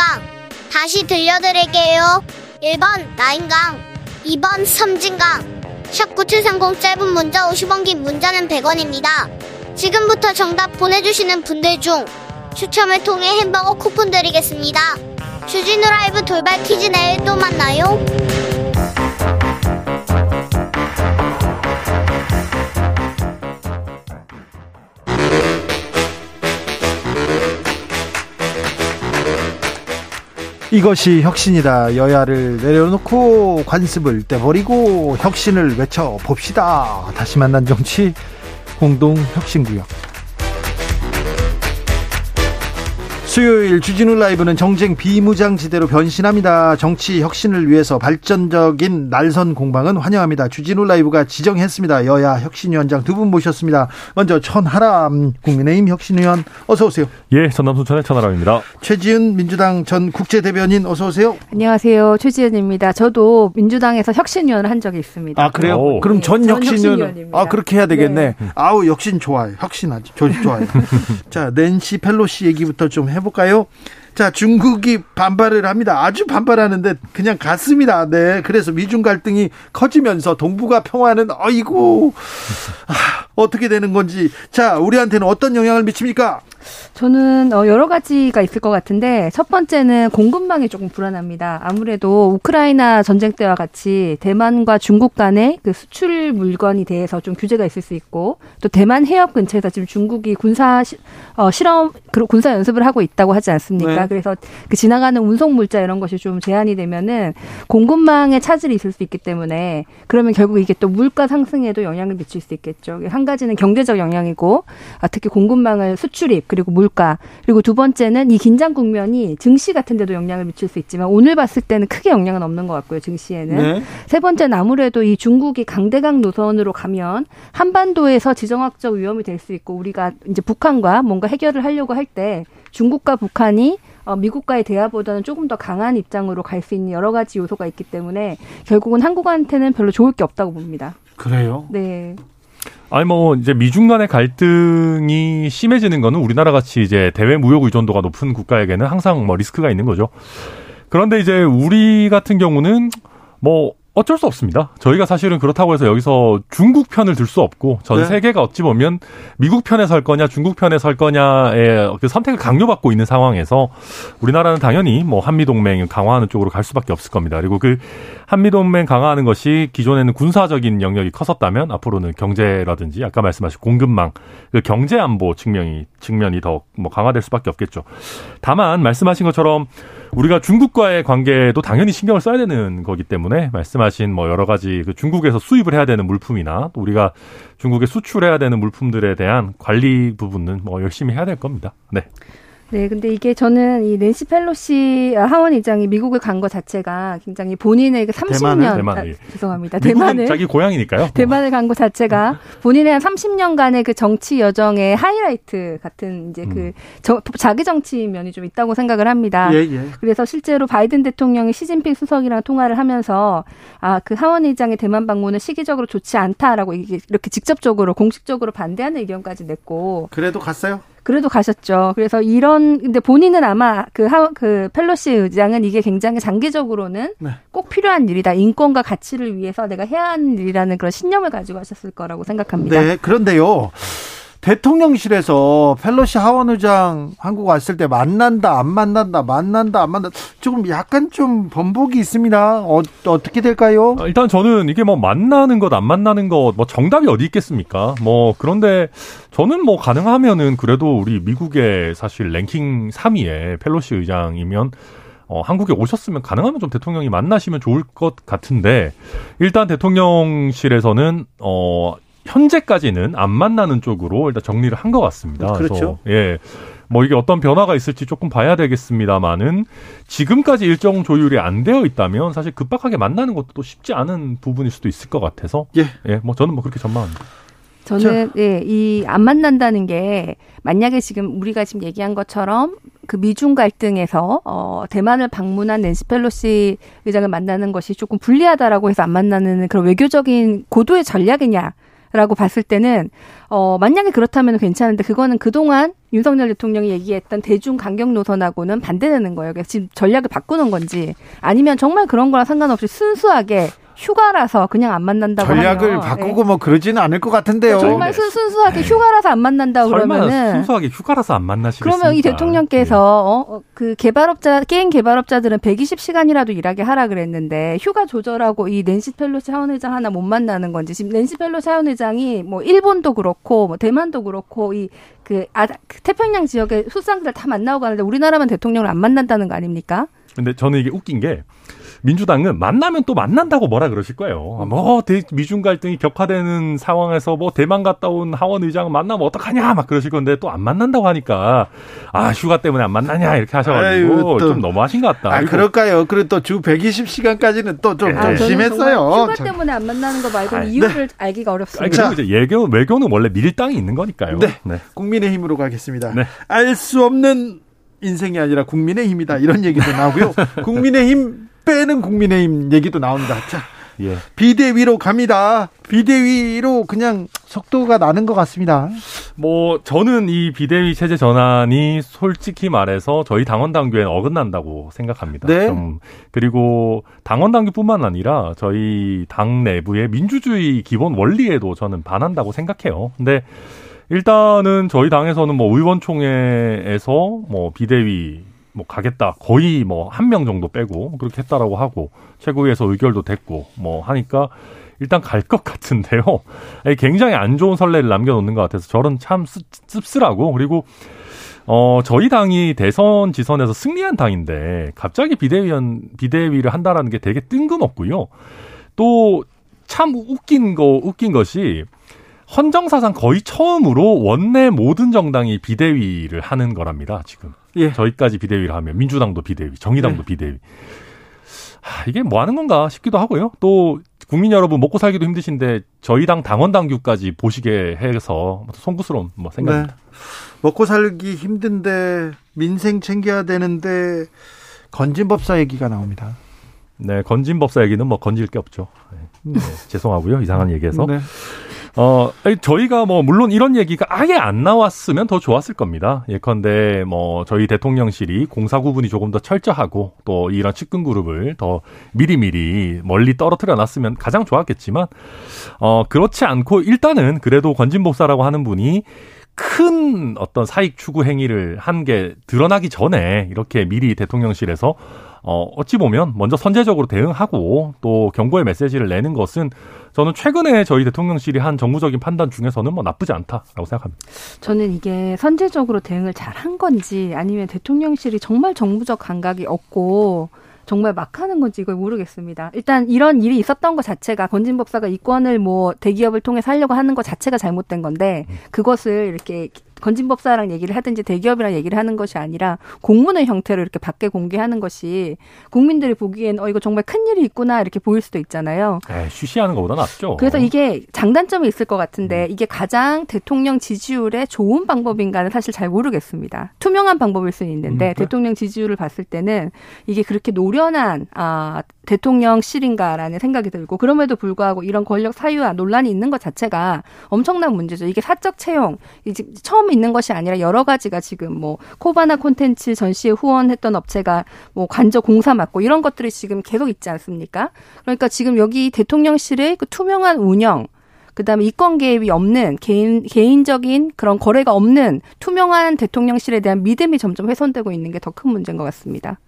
다시 들려드릴게요. 일 번 라인강, 이 번 섬진강. 샵 구칠삼공, 짧은 문자 오십 원, 긴 문자는 백 원입니다. 지금부터 정답 보내주시는 분들 중 추첨을 통해 햄버거 쿠폰 드리겠습니다. 주진우 라이브 돌발 퀴즈, 내일 또 만나요. 이것이 혁신이다. 여야를 내려놓고 관습을 떼버리고 혁신을 외쳐봅시다. 다시 만난 정치 공동혁신구역. 수요일 주진우 라이브는 정쟁 비무장지대로 변신합니다. 정치 혁신을 위해서 발전적인 날선 공방은 환영합니다. 주진우 라이브가 지정했습니다. 여야 혁신위원장 두 분 모셨습니다. 먼저 천 하람 국민의힘 혁신위원 어서 오세요. 예, 전남 순천의 천 하람입니다. 최지은 민주당 전 국제대변인 어서 오세요. 안녕하세요, 최지은입니다. 저도 민주당에서 혁신위원을 한 적이 있습니다. 아 그래요? 오. 그럼 전, 네, 전 혁신위원 혁신위원입니다. 아 그렇게 해야 되겠네. 네. 아우 혁신 좋아요. 혁신하죠. 좋아요. 자, 낸시 펠로시 얘기부터 좀 해볼까요? 자, 중국이 반발을 합니다. 아주 반발하는데 그냥 갔습니다. 네, 그래서 미중 갈등이 커지면서 동북아 평화는 어이구 아, 어떻게 되는 건지. 자, 우리한테는 어떤 영향을 미칩니까? 저는 여러 가지가 있을 것 같은데 첫 번째는 공급망이 조금 불안합니다. 아무래도 우크라이나 전쟁 때와 같이 대만과 중국 간의 그 수출 물건에 대해서 좀 규제가 있을 수 있고 또 대만 해협 근처에서 지금 중국이 군사 시, 어, 실험 그런 군사 연습을 하고 있다고 하지 않습니까? 네. 그래서 그 지나가는 운송 물자 이런 것이 좀 제한이 되면은 공급망에 차질이 있을 수 있기 때문에 그러면 결국 이게 또 물가 상승에도 영향을 미칠 수 있겠죠. 한 가지는 경제적 영향이고 특히 공급망을 수출입 그리고 물가, 그리고 두 번째는 이 긴장 국면이 증시 같은 데도 영향을 미칠 수 있지만 오늘 봤을 때는 크게 영향은 없는 것 같고요, 증시에는. 네. 세 번째는 아무래도 이 중국이 강대강 노선으로 가면 한반도에서 지정학적 위험이 될 수 있고 우리가 이제 북한과 뭔가 해결을 하려고 할 때 중국과 북한이 어, 미국과의 대화보다는 조금 더 강한 입장으로 갈 수 있는 여러 가지 요소가 있기 때문에 결국은 한국한테는 별로 좋을 게 없다고 봅니다. 그래요? 네. 아니 뭐 이제 미중 간의 갈등이 심해지는 거는 우리나라 같이 이제 대외 무역 의존도가 높은 국가에게는 항상 뭐 리스크가 있는 거죠. 그런데 이제 우리 같은 경우는 뭐 어쩔 수 없습니다. 저희가 사실은 그렇다고 해서 여기서 중국 편을 들 수 없고 전 네. 세계가 어찌 보면 미국 편에 설 거냐 중국 편에 설 거냐의 그 선택을 강요받고 있는 상황에서 우리나라는 당연히 뭐 한미동맹 강화하는 쪽으로 갈 수밖에 없을 겁니다. 그리고 그 한미동맹 강화하는 것이 기존에는 군사적인 영역이 컸었다면 앞으로는 경제라든지 아까 말씀하신 공급망, 그 경제 안보 측면이 측면이 더 뭐 강화될 수밖에 없겠죠. 다만 말씀하신 것처럼 우리가 중국과의 관계도 당연히 신경을 써야 되는 거기 때문에 말씀하신 뭐 여러 가지 그 중국에서 수입을 해야 되는 물품이나 또 우리가 중국에 수출해야 되는 물품들에 대한 관리 부분은 뭐 열심히 해야 될 겁니다. 네. 네, 근데 이게 저는 이 낸시 펠로시 하원 의장이 미국을 간 것 자체가 굉장히 본인의 삼십 년 대만을, 대만을. 아, 죄송합니다. 대만을 자기 고향이니까요. 대만을 간 것 자체가 본인의 한 삼십 년간의 그 정치 여정의 하이라이트 같은 이제 그 음. 저, 자기 정치 면이 좀 있다고 생각을 합니다. 예, 예. 그래서 실제로 바이든 대통령이 시진핑 수석이랑 통화를 하면서 아, 그 하원 의장의 대만 방문은 시기적으로 좋지 않다라고 이렇게 직접적으로 공식적으로 반대하는 의견까지 냈고. 그래도 갔어요? 그래도 가셨죠. 그래서 이런, 근데 본인은 아마 그, 하, 그 펠로시 의장은 이게 굉장히 장기적으로는 네. 꼭 필요한 일이다. 인권과 가치를 위해서 내가 해야 하는 일이라는 그런 신념을 가지고 하셨을 거라고 생각합니다. 네. 그런데요. 대통령실에서 펠로시 하원 의장 한국 왔을 때 만난다, 안 만난다, 만난다, 안 만난다. 조금 약간 좀 번복이 있습니다. 어, 어떻게 될까요? 일단 저는 이게 뭐 만나는 것, 안 만나는 것, 뭐 정답이 어디 있겠습니까? 뭐 그런데 저는 뭐 가능하면은 그래도 우리 미국의 사실 랭킹 삼 위에 펠로시 의장이면 어, 한국에 오셨으면 가능하면 좀 대통령이 만나시면 좋을 것 같은데 일단 대통령실에서는 어, 현재까지는 안 만나는 쪽으로 일단 정리를 한 것 같습니다. 그렇죠. 그래서 예, 뭐 이게 어떤 변화가 있을지 조금 봐야 되겠습니다만은 지금까지 일정 조율이 안 되어 있다면 사실 급박하게 만나는 것도 또 쉽지 않은 부분일 수도 있을 것 같아서 예, 예, 뭐 저는 뭐 그렇게 전망합니다. 저는 예, 이 안 만난다는 게 만약에 지금 우리가 지금 얘기한 것처럼 그 미중 갈등에서 어, 대만을 방문한 낸시 펠로시 의장을 만나는 것이 조금 불리하다라고 해서 안 만나는 그런 외교적인 고도의 전략이냐? 라고 봤을 때는 어 만약에 그렇다면 괜찮은데 그거는 그동안 윤석열 대통령이 얘기했던 대중 강경 노선하고는 반대되는 거예요. 그래서 지금 전략을 바꾸는 건지 아니면 정말 그런 거랑 상관없이 순수하게 휴가라서 그냥 안 만난다고 전략을 하면. 바꾸고 네. 뭐 그러지는 않을 것 같은데요. 정말 순, 순수하게 네. 휴가라서 안 만난다고 그러면은. 설마 순수하게 휴가라서 안 만나시겠습니까? 그러면 이 대통령께서 네. 어, 그 개발업자 게임 개발업자들은 백이십 시간이라도 일하게 하라 그랬는데 휴가 조절하고 이 낸시 펠로시 하원 의장 하나 못 만나는 건지 지금 낸시 펠로시 하원 의장이 뭐 일본도 그렇고 뭐 대만도 그렇고 이 그 아, 태평양 지역의 수상들 다 만나고 가는데 우리나라만 대통령을 안 만난다는 거 아닙니까? 근데 저는 이게 웃긴 게 민주당은 만나면 또 만난다고 뭐라 그러실 거예요. 뭐 미중 갈등이 격화되는 상황에서 뭐 대만 갔다 온 하원 의장 만나면 어떡하냐 막 그러실 건데 또 안 만난다고 하니까 아 휴가 때문에 안 만나냐 이렇게 하셔가지고 좀 너무하신 것 같다. 아 그럴까요? 그리고 또 주 백이십 시간까지는 또 좀 네. 심했어요. 휴가 참. 때문에 안 만나는 거 말고는 아, 이유를 네. 알기가 어렵습니다. 아니, 이제 외교, 외교는 원래 밀당이 있는 거니까요. 네. 네. 국민의힘으로 가겠습니다. 네. 알 수 없는 인생이 아니라 국민의힘이다 이런 얘기도 나오고요. 국민의힘 빼는 국민의힘 얘기도 나옵니다. 자, 예. 비대위로 갑니다. 비대위로 그냥 속도가 나는 것 같습니다. 뭐 저는 이 비대위 체제 전환이 솔직히 말해서 저희 당원당규에 어긋난다고 생각합니다. 네. 좀 그리고 당원당규뿐만 아니라 저희 당 내부의 민주주의 기본 원리에도 저는 반한다고 생각해요. 근데 일단은 저희 당에서는 뭐 의원총회에서 뭐 비대위 뭐 가겠다 거의 뭐 한 명 정도 빼고 그렇게 했다라고 하고 최고위에서 의결도 됐고 뭐 하니까 일단 갈 것 같은데요. 굉장히 안 좋은 선례를 남겨놓는 것 같아서 저는 참 씁쓸하고 그리고 어 저희 당이 대선 지선에서 승리한 당인데 갑자기 비대위원 비대위를 한다라는 게 되게 뜬금없고요. 또 참 웃긴 거 웃긴 것이. 헌정사상 거의 처음으로 원내 모든 정당이 비대위를 하는 거랍니다. 지금 예. 저희까지 비대위를 하면 민주당도 비대위, 정의당도 예. 비대위. 아, 이게 뭐 하는 건가 싶기도 하고요. 또 국민 여러분 먹고 살기도 힘드신데 저희 당 당원당규까지 보시게 해서 송구스러운 뭐 생각입니다. 네. 먹고 살기 힘든데 민생 챙겨야 되는데 건진법사 얘기가 나옵니다. 네, 건진법사 얘기는 뭐 건질 게 없죠. 네, 죄송하고요. 이상한 얘기해서. 네. 어, 저희가 뭐, 물론 이런 얘기가 아예 안 나왔으면 더 좋았을 겁니다. 예컨대, 뭐, 저희 대통령실이 공사 구분이 조금 더 철저하고 또 이런 측근 그룹을 더 미리미리 멀리 떨어뜨려 놨으면 가장 좋았겠지만, 어, 그렇지 않고 일단은 그래도 건진법사라고 하는 분이 큰 어떤 사익 추구 행위를 한 게 드러나기 전에 이렇게 미리 대통령실에서 어, 어찌 보면 먼저 선제적으로 대응하고 또 경고의 메시지를 내는 것은 저는 최근에 저희 대통령실이 한 정무적인 판단 중에서는 뭐 나쁘지 않다라고 생각합니다. 저는 이게 선제적으로 대응을 잘한 건지 아니면 대통령실이 정말 정무적 감각이 없고 정말 막 하는 건지 이걸 모르겠습니다. 일단 이런 일이 있었던 것 자체가 건진법사가 이권을 뭐 대기업을 통해서 하려고 하는 것 자체가 잘못된 건데 그것을 이렇게 건진법사랑 얘기를 하든지 대기업이랑 얘기를 하는 것이 아니라 공문의 형태로 이렇게 밖에 공개하는 것이 국민들이 보기엔 어 이거 정말 큰일이 있구나 이렇게 보일 수도 있잖아요. 에이, 쉬쉬하는 것보다 낫죠. 그래서 이게 장단점이 있을 것 같은데 음. 이게 가장 대통령 지지율에 좋은 방법인가는 사실 잘 모르겠습니다. 투명한 방법일 수는 있는데 음, 그래? 대통령 지지율을 봤을 때는 이게 그렇게 노련한 아, 대통령실인가라는 생각이 들고 그럼에도 불구하고 이런 권력 사유와 논란이 있는 것 자체가 엄청난 문제죠. 이게 사적 채용, 이제 처음 있는 것이 아니라 여러 가지가 지금 뭐 코바나 콘텐츠 전시에 후원했던 업체가 뭐 관저 공사 맡고 이런 것들이 지금 계속 있지 않습니까? 그러니까 지금 여기 대통령실의 그 투명한 운영 그다음에 이권 개입이 없는 개인 개인적인 그런 거래가 없는 투명한 대통령실에 대한 믿음이 점점 훼손되고 있는 게 더 큰 문제인 것 같습니다.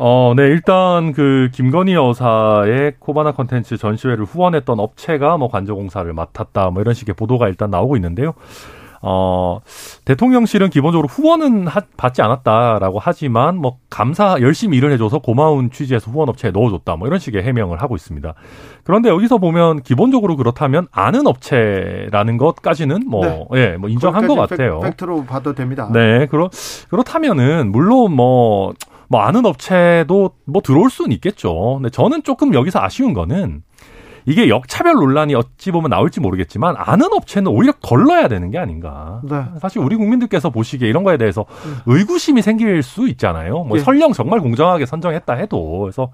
어, 네, 일단, 그, 김건희 여사의 코바나 콘텐츠 전시회를 후원했던 업체가 뭐 관저공사를 맡았다, 뭐 이런 식의 보도가 일단 나오고 있는데요. 어, 대통령실은 기본적으로 후원은 하, 받지 않았다라고 하지만 뭐 감사, 열심히 일을 해줘서 고마운 취지에서 후원업체에 넣어줬다, 뭐 이런 식의 해명을 하고 있습니다. 그런데 여기서 보면 기본적으로 그렇다면 아는 업체라는 것까지는 뭐, 네. 예, 뭐 인정한 것 같아요. 팩트로 봐도 됩니다. 네, 그렇, 그렇다면은, 물론 뭐, 뭐 아는 업체도 뭐 들어올 수는 있겠죠. 근데 저는 조금 여기서 아쉬운 거는 이게 역차별 논란이 어찌 보면 나올지 모르겠지만 아는 업체는 오히려 걸러야 되는 게 아닌가. 네. 사실 우리 국민들께서 보시기에 이런 거에 대해서 의구심이 생길 수 있잖아요. 뭐 예. 설령 정말 공정하게 선정했다 해도. 그래서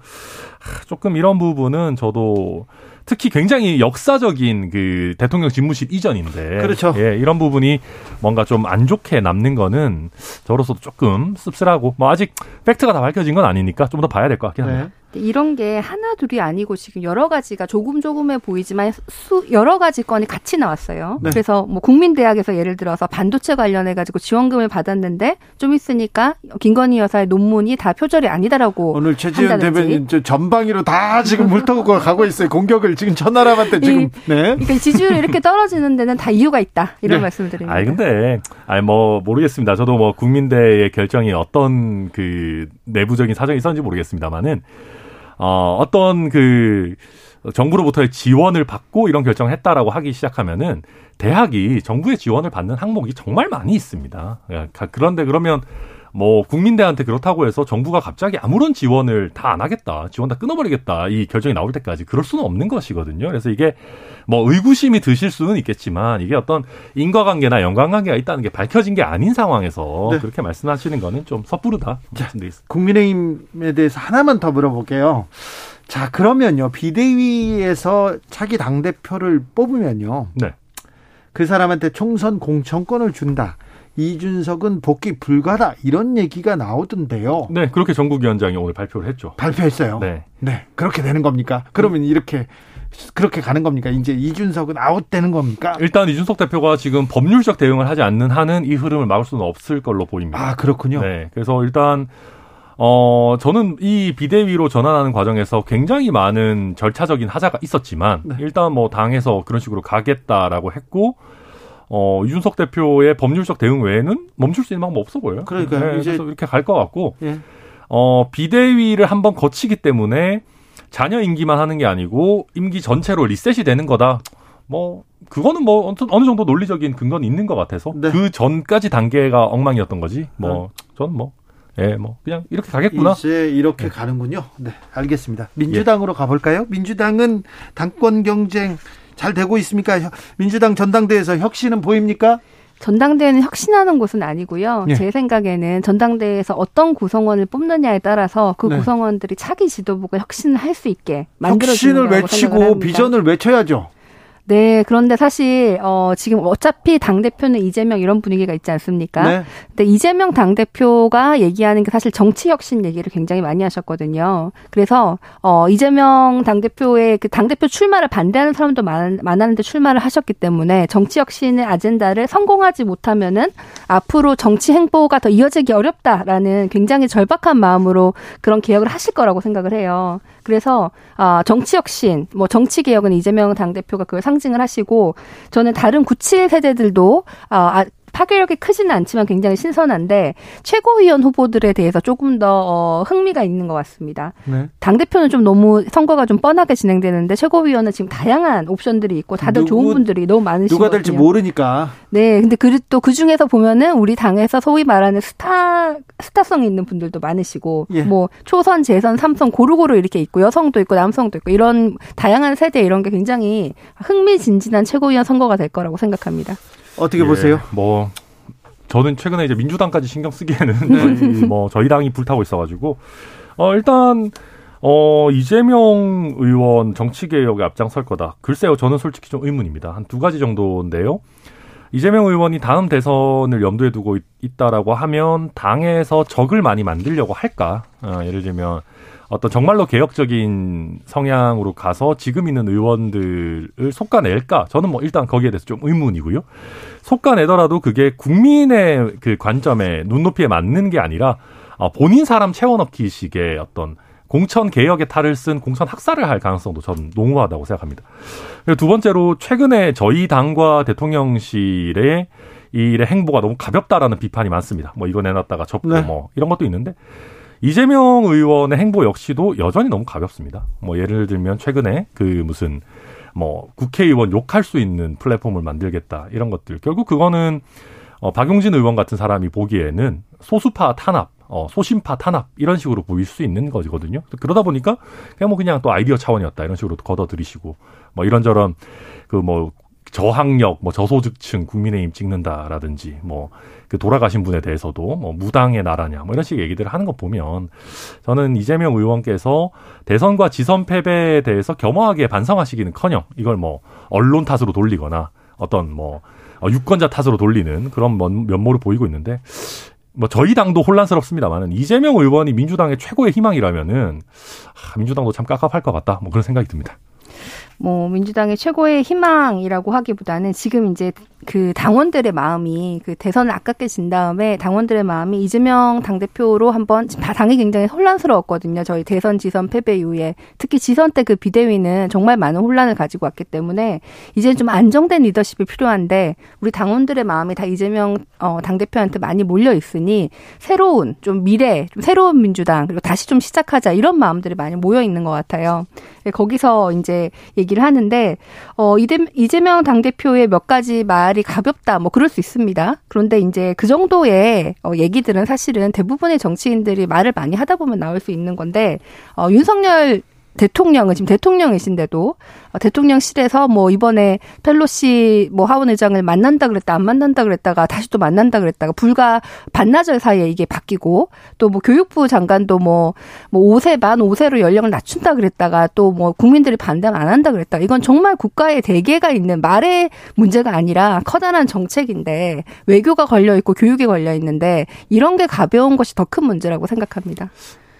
조금 이런 부분은 저도 특히 굉장히 역사적인 그 대통령 집무실 이전인데. 그렇죠. 예, 이런 부분이 뭔가 좀 안 좋게 남는 거는 저로서도 조금 씁쓸하고 뭐 아직 팩트가 다 밝혀진 건 아니니까 좀 더 봐야 될 것 같긴 합니다. 네. 이런 게 하나 둘이 아니고 지금 여러 가지가 조금 조금해 보이지만 수, 여러 가지 건이 같이 나왔어요. 네. 그래서 뭐 국민대학에서 예를 들어서 반도체 관련해 가지고 지원금을 받았는데 좀 있으니까 김건희 여사의 논문이 다 표절이 아니다라고 오늘 최지은 대변인 전방위로 다 지금 물타고 가고 있어요. 공격을 지금 천하람한테 지금. 네. 그러니까 지지율이 이렇게 떨어지는 데는 다 이유가 있다. 이런 네. 말씀을 드립니다. 아니 근데 아니 뭐 모르겠습니다. 저도 뭐 국민대의 결정이 어떤 그 내부적인 사정이 있었는지 모르겠습니다만은. 어, 어떤 그 정부로부터의 지원을 받고 이런 결정을 했다라고 하기 시작하면은 대학이 정부의 지원을 받는 항목이 정말 많이 있습니다. 그런데 그러면 뭐 국민대한테 그렇다고 해서 정부가 갑자기 아무런 지원을 다 안 하겠다, 지원 다 끊어버리겠다 이 결정이 나올 때까지 그럴 수는 없는 것이거든요. 그래서 이게 뭐 의구심이 드실 수는 있겠지만 이게 어떤 인과관계나 연관관계가 있다는 게 밝혀진 게 아닌 상황에서 네. 그렇게 말씀하시는 거는 좀 섣부르다. 자, 국민의힘에 대해서 하나만 더 물어볼게요. 자, 그러면요. 비대위에서 차기 당대표를 뽑으면요. 네. 그 사람한테 총선 공천권을 준다. 이준석은 복귀 불가다. 이런 얘기가 나오던데요. 네, 그렇게 정국위원장이 오늘 발표를 했죠. 발표했어요. 네. 네. 그렇게 되는 겁니까? 그러면 음. 이렇게 그렇게 가는 겁니까? 이제 이준석은 아웃되는 겁니까? 일단 이준석 대표가 지금 법률적 대응을 하지 않는 한은 이 흐름을 막을 수는 없을 걸로 보입니다. 아, 그렇군요. 네. 그래서 일단 어, 저는 이 비대위로 전환하는 과정에서 굉장히 많은 절차적인 하자가 있었지만 네. 일단 뭐 당에서 그런 식으로 가겠다라고 했고 어, 이준석 대표의 법률적 대응 외에는 멈출 수 있는 방법 없어 보여요. 그러니까 네, 이제... 그래서 이렇게 갈 것 같고 예. 어, 비대위를 한번 거치기 때문에 잔여 임기만 하는 게 아니고 임기 전체로 리셋이 되는 거다. 뭐 그거는 뭐 어느 정도 논리적인 근거는 있는 것 같아서 네. 그 전까지 단계가 엉망이었던 거지. 뭐 저는 뭐. 예, 뭐 그냥 이렇게 가겠구나. 이제 이렇게 네. 가는군요. 네, 알겠습니다. 민주당으로 예. 가볼까요? 민주당은 당권 경쟁 잘 되고 있습니까? 민주당 전당대회에서 혁신은 보입니까? 전당대회는 혁신하는 곳은 아니고요. 예. 제 생각에는 전당대회에서 어떤 구성원을 뽑느냐에 따라서 그 네. 구성원들이 차기 지도부가 혁신을 할 수 있게 만들어주는 혁신을 외치고 비전을 외쳐야죠. 네, 그런데 사실, 어, 지금 어차피 당대표는 이재명 이런 분위기가 있지 않습니까? 네. 근데 이재명 당대표가 얘기하는 게 사실 정치혁신 얘기를 굉장히 많이 하셨거든요. 그래서, 어, 이재명 당대표의 그 당대표 출마를 반대하는 사람도 많, 많았는데 출마를 하셨기 때문에 정치혁신의 아젠다를 성공하지 못하면은 앞으로 정치 행보가 더 이어지기 어렵다라는 굉장히 절박한 마음으로 그런 개혁을 하실 거라고 생각을 해요. 그래서, 어, 정치혁신, 뭐 정치개혁은 이재명 당대표가 그걸 상 상징을 하시고 저는 다른 구십칠 세대들도 파괴력이 크지는 않지만 굉장히 신선한데 최고위원 후보들에 대해서 조금 더 흥미가 있는 것 같습니다. 네. 당대표는 좀 너무 선거가 좀 뻔하게 진행되는데 최고위원은 지금 다양한 옵션들이 있고 다들 누구, 좋은 분들이 너무 많으시거든요. 누가 될지 모르니까. 네. 근데 그, 또 그중에서 보면은 우리 당에서 소위 말하는 스타, 스타성이 있는 분들도 많으시고 예. 뭐 초선, 재선, 삼선 고루고루 이렇게 있고 여성도 있고 남성도 있고 이런 다양한 세대 이런 게 굉장히 흥미진진한 최고위원 선거가 될 거라고 생각합니다. 어떻게 예, 보세요? 뭐 저는 최근에 이제 민주당까지 신경 쓰기에는 네. 뭐 저희 당이 불타고 있어가지고 어, 일단 어, 이재명 의원 정치 개혁에 앞장설 거다. 글쎄요, 저는 솔직히 좀 의문입니다. 한 두 가지 정도인데요. 이재명 의원이 다음 대선을 염두에 두고 있, 있다라고 하면 당에서 적을 많이 만들려고 할까? 어, 예를 들면 어떤 정말로 개혁적인 성향으로 가서 지금 있는 의원들을 속아낼까? 저는 뭐 일단 거기에 대해서 좀 의문이고요. 속아내더라도 그게 국민의 그 관점에 눈높이에 맞는 게 아니라 본인 사람 채워넣기 식의 어떤 공천 개혁의 탈을 쓴 공천 학살을 할 가능성도 저는 농후하다고 생각합니다. 그리고 두 번째로 최근에 저희 당과 대통령실의 이 일의 행보가 너무 가볍다라는 비판이 많습니다. 뭐 이거 내놨다가 접고 네. 뭐 이런 것도 있는데 이재명 의원의 행보 역시도 여전히 너무 가볍습니다. 뭐 예를 들면 최근에 그 무슨 뭐 국회의원 욕할 수 있는 플랫폼을 만들겠다 이런 것들. 결국 그거는 어 박용진 의원 같은 사람이 보기에는 소수파 탄압, 어 소심파 탄압 이런 식으로 보일 수 있는 거거든요. 그러다 보니까 그냥 뭐 그냥 또 아이디어 차원이었다 이런 식으로 걷어들이시고 뭐 이런저런 그 뭐 저항력, 뭐 저소득층 국민의힘 찍는다라든지 뭐 그 돌아가신 분에 대해서도 뭐 무당의 나라냐 뭐 이런 식의 얘기들을 하는 거 보면 저는 이재명 의원께서 대선과 지선 패배에 대해서 겸허하게 반성하시기는커녕 이걸 뭐 언론 탓으로 돌리거나 어떤 뭐 유권자 탓으로 돌리는 그런 면모를 보이고 있는데 뭐 저희 당도 혼란스럽습니다만은 이재명 의원이 민주당의 최고의 희망이라면은 아, 민주당도 참 깝깝할 것 같다 뭐 그런 생각이 듭니다. 뭐 민주당의 최고의 희망이라고 하기보다는 지금 이제 그 당원들의 마음이 그 대선을 아깝게 진 다음에 당원들의 마음이 이재명 당대표로 한번 다 당이 굉장히 혼란스러웠거든요. 저희 대선 지선 패배 이후에 특히 지선 때 그 비대위는 정말 많은 혼란을 가지고 왔기 때문에 이제 좀 안정된 리더십이 필요한데 우리 당원들의 마음이 다 이재명 어, 당대표한테 많이 몰려 있으니 새로운 좀 미래 좀 새로운 민주당 그리고 다시 좀 시작하자 이런 마음들이 많이 모여 있는 것 같아요. 거기서 이제 얘기를 하는데 어, 이재명 당대표의 몇 가지 말이 가볍다 뭐 그럴 수 있습니다. 그런데 이제 그 정도의 어, 얘기들은 사실은 대부분의 정치인들이 말을 많이 하다 보면 나올 수 있는 건데 어, 윤석열 대통령은 지금 대통령이신데도 대통령실에서 뭐 이번에 펠로시 뭐 하원 의장을 만난다 그랬다 안 만난다 그랬다가 다시 또 만난다 그랬다가 불과 반나절 사이에 이게 바뀌고 또 뭐 교육부 장관도 뭐 뭐 오 세 만 오 세로 연령을 낮춘다 그랬다가 또 뭐 국민들이 반대하면 안 한다 그랬다 이건 정말 국가의 대개가 있는 말의 문제가 아니라 커다란 정책인데 외교가 걸려 있고 교육이 걸려 있는데 이런 게 가벼운 것이 더 큰 문제라고 생각합니다.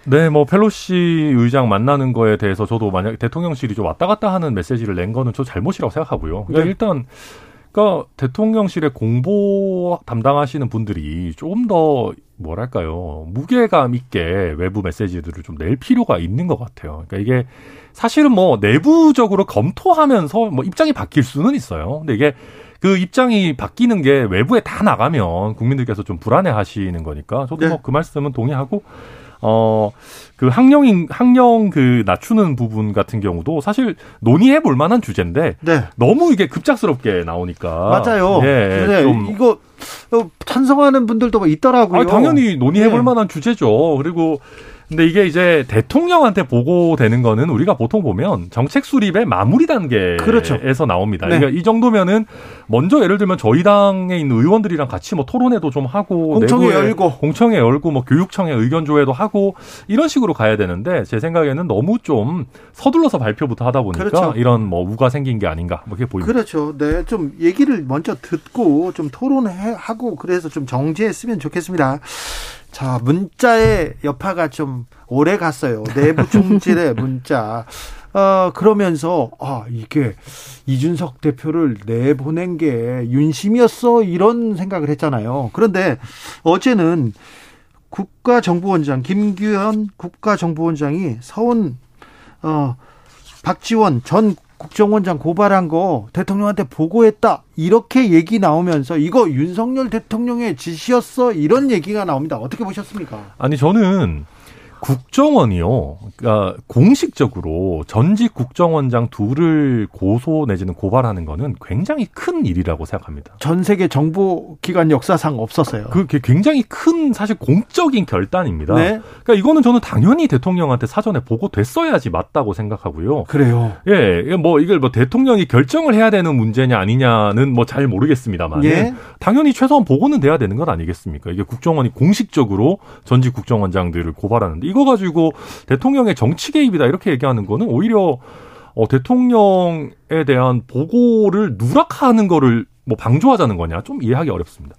네, 뭐 펠로시 의장 만나는 거에 대해서 저도 만약에 대통령실이 좀 왔다 갔다 하는 메시지를 낸 거는 저 잘못이라고 생각하고요. 그러니까 네. 일단 그러니까 대통령실의 공보 담당하시는 분들이 조금 더 뭐랄까요 무게감 있게 외부 메시지들을 좀 낼 필요가 있는 것 같아요. 그러니까 이게 사실은 뭐 내부적으로 검토하면서 뭐 입장이 바뀔 수는 있어요. 근데 이게 그 입장이 바뀌는 게 외부에 다 나가면 국민들께서 좀 불안해하시는 거니까 저도 네. 뭐 그 말씀은 동의하고. 어, 그 학령, 학령 그 낮추는 부분 같은 경우도 사실 논의해 볼 만한 주제인데. 네. 너무 이게 급작스럽게 나오니까. 맞아요. 예. 네. 좀. 이거 찬성하는 분들도 있더라고요. 아니, 당연히 논의해 볼 네. 만한 주제죠. 그리고 근데 이게 이제 대통령한테 보고되는 거는 우리가 보통 보면 정책 수립의 마무리 단계에서 그렇죠. 나옵니다. 네. 그러니까 이 정도면은 먼저 예를 들면 저희 당에 있는 의원들이랑 같이 뭐 토론회도 좀 하고 공청회 열고 공청회 열고 뭐 교육청에 의견 조회도 하고 이런 식으로 가야 되는데 제 생각에는 너무 좀 서둘러서 발표부터 하다 보니까 그렇죠. 이런 뭐 우가 생긴 게 아닌가 뭐 이렇게 보입니다. 그렇죠. 네, 좀 얘기를 먼저 듣고 좀 토론하고 그래서 좀 정지했으면 좋겠습니다. 자, 문자의 여파가 좀 오래 갔어요. 내부 총질의 문자. 어, 그러면서, 아, 이게 이준석 대표를 내보낸 게 윤심이었어? 이런 생각을 했잖아요. 그런데 어제는 국가정보원장, 김규현 국가정보원장이 서훈, 어, 박지원 전 국정원장 고발한 거 대통령한테 보고했다 이렇게 얘기 나오면서 이거 윤석열 대통령의 지시였어 이런 얘기가 나옵니다. 어떻게 보셨습니까? 아니 저는 국정원이요 그러니까 공식적으로 전직 국정원장 둘을 고소 내지는 고발하는 거는 굉장히 큰 일이라고 생각합니다. 전 세계 정보기관 역사상 없었어요. 그게 굉장히 큰 사실 공적인 결단입니다. 네. 그러니까 이거는 저는 당연히 대통령한테 사전에 보고됐어야지 맞다고 생각하고요. 그래요. 예, 뭐 이걸 뭐 대통령이 결정을 해야 되는 문제냐 아니냐는 뭐 잘 모르겠습니다만, 예? 당연히 최소한 보고는 돼야 되는 건 아니겠습니까? 이게 국정원이 공식적으로 전직 국정원장들을 고발하는데. 이거 가지고 대통령의 정치 개입이다 이렇게 얘기하는 거는 오히려 어, 대통령에 대한 보고를 누락하는 거를 뭐 방조하자는 거냐 좀 이해하기 어렵습니다.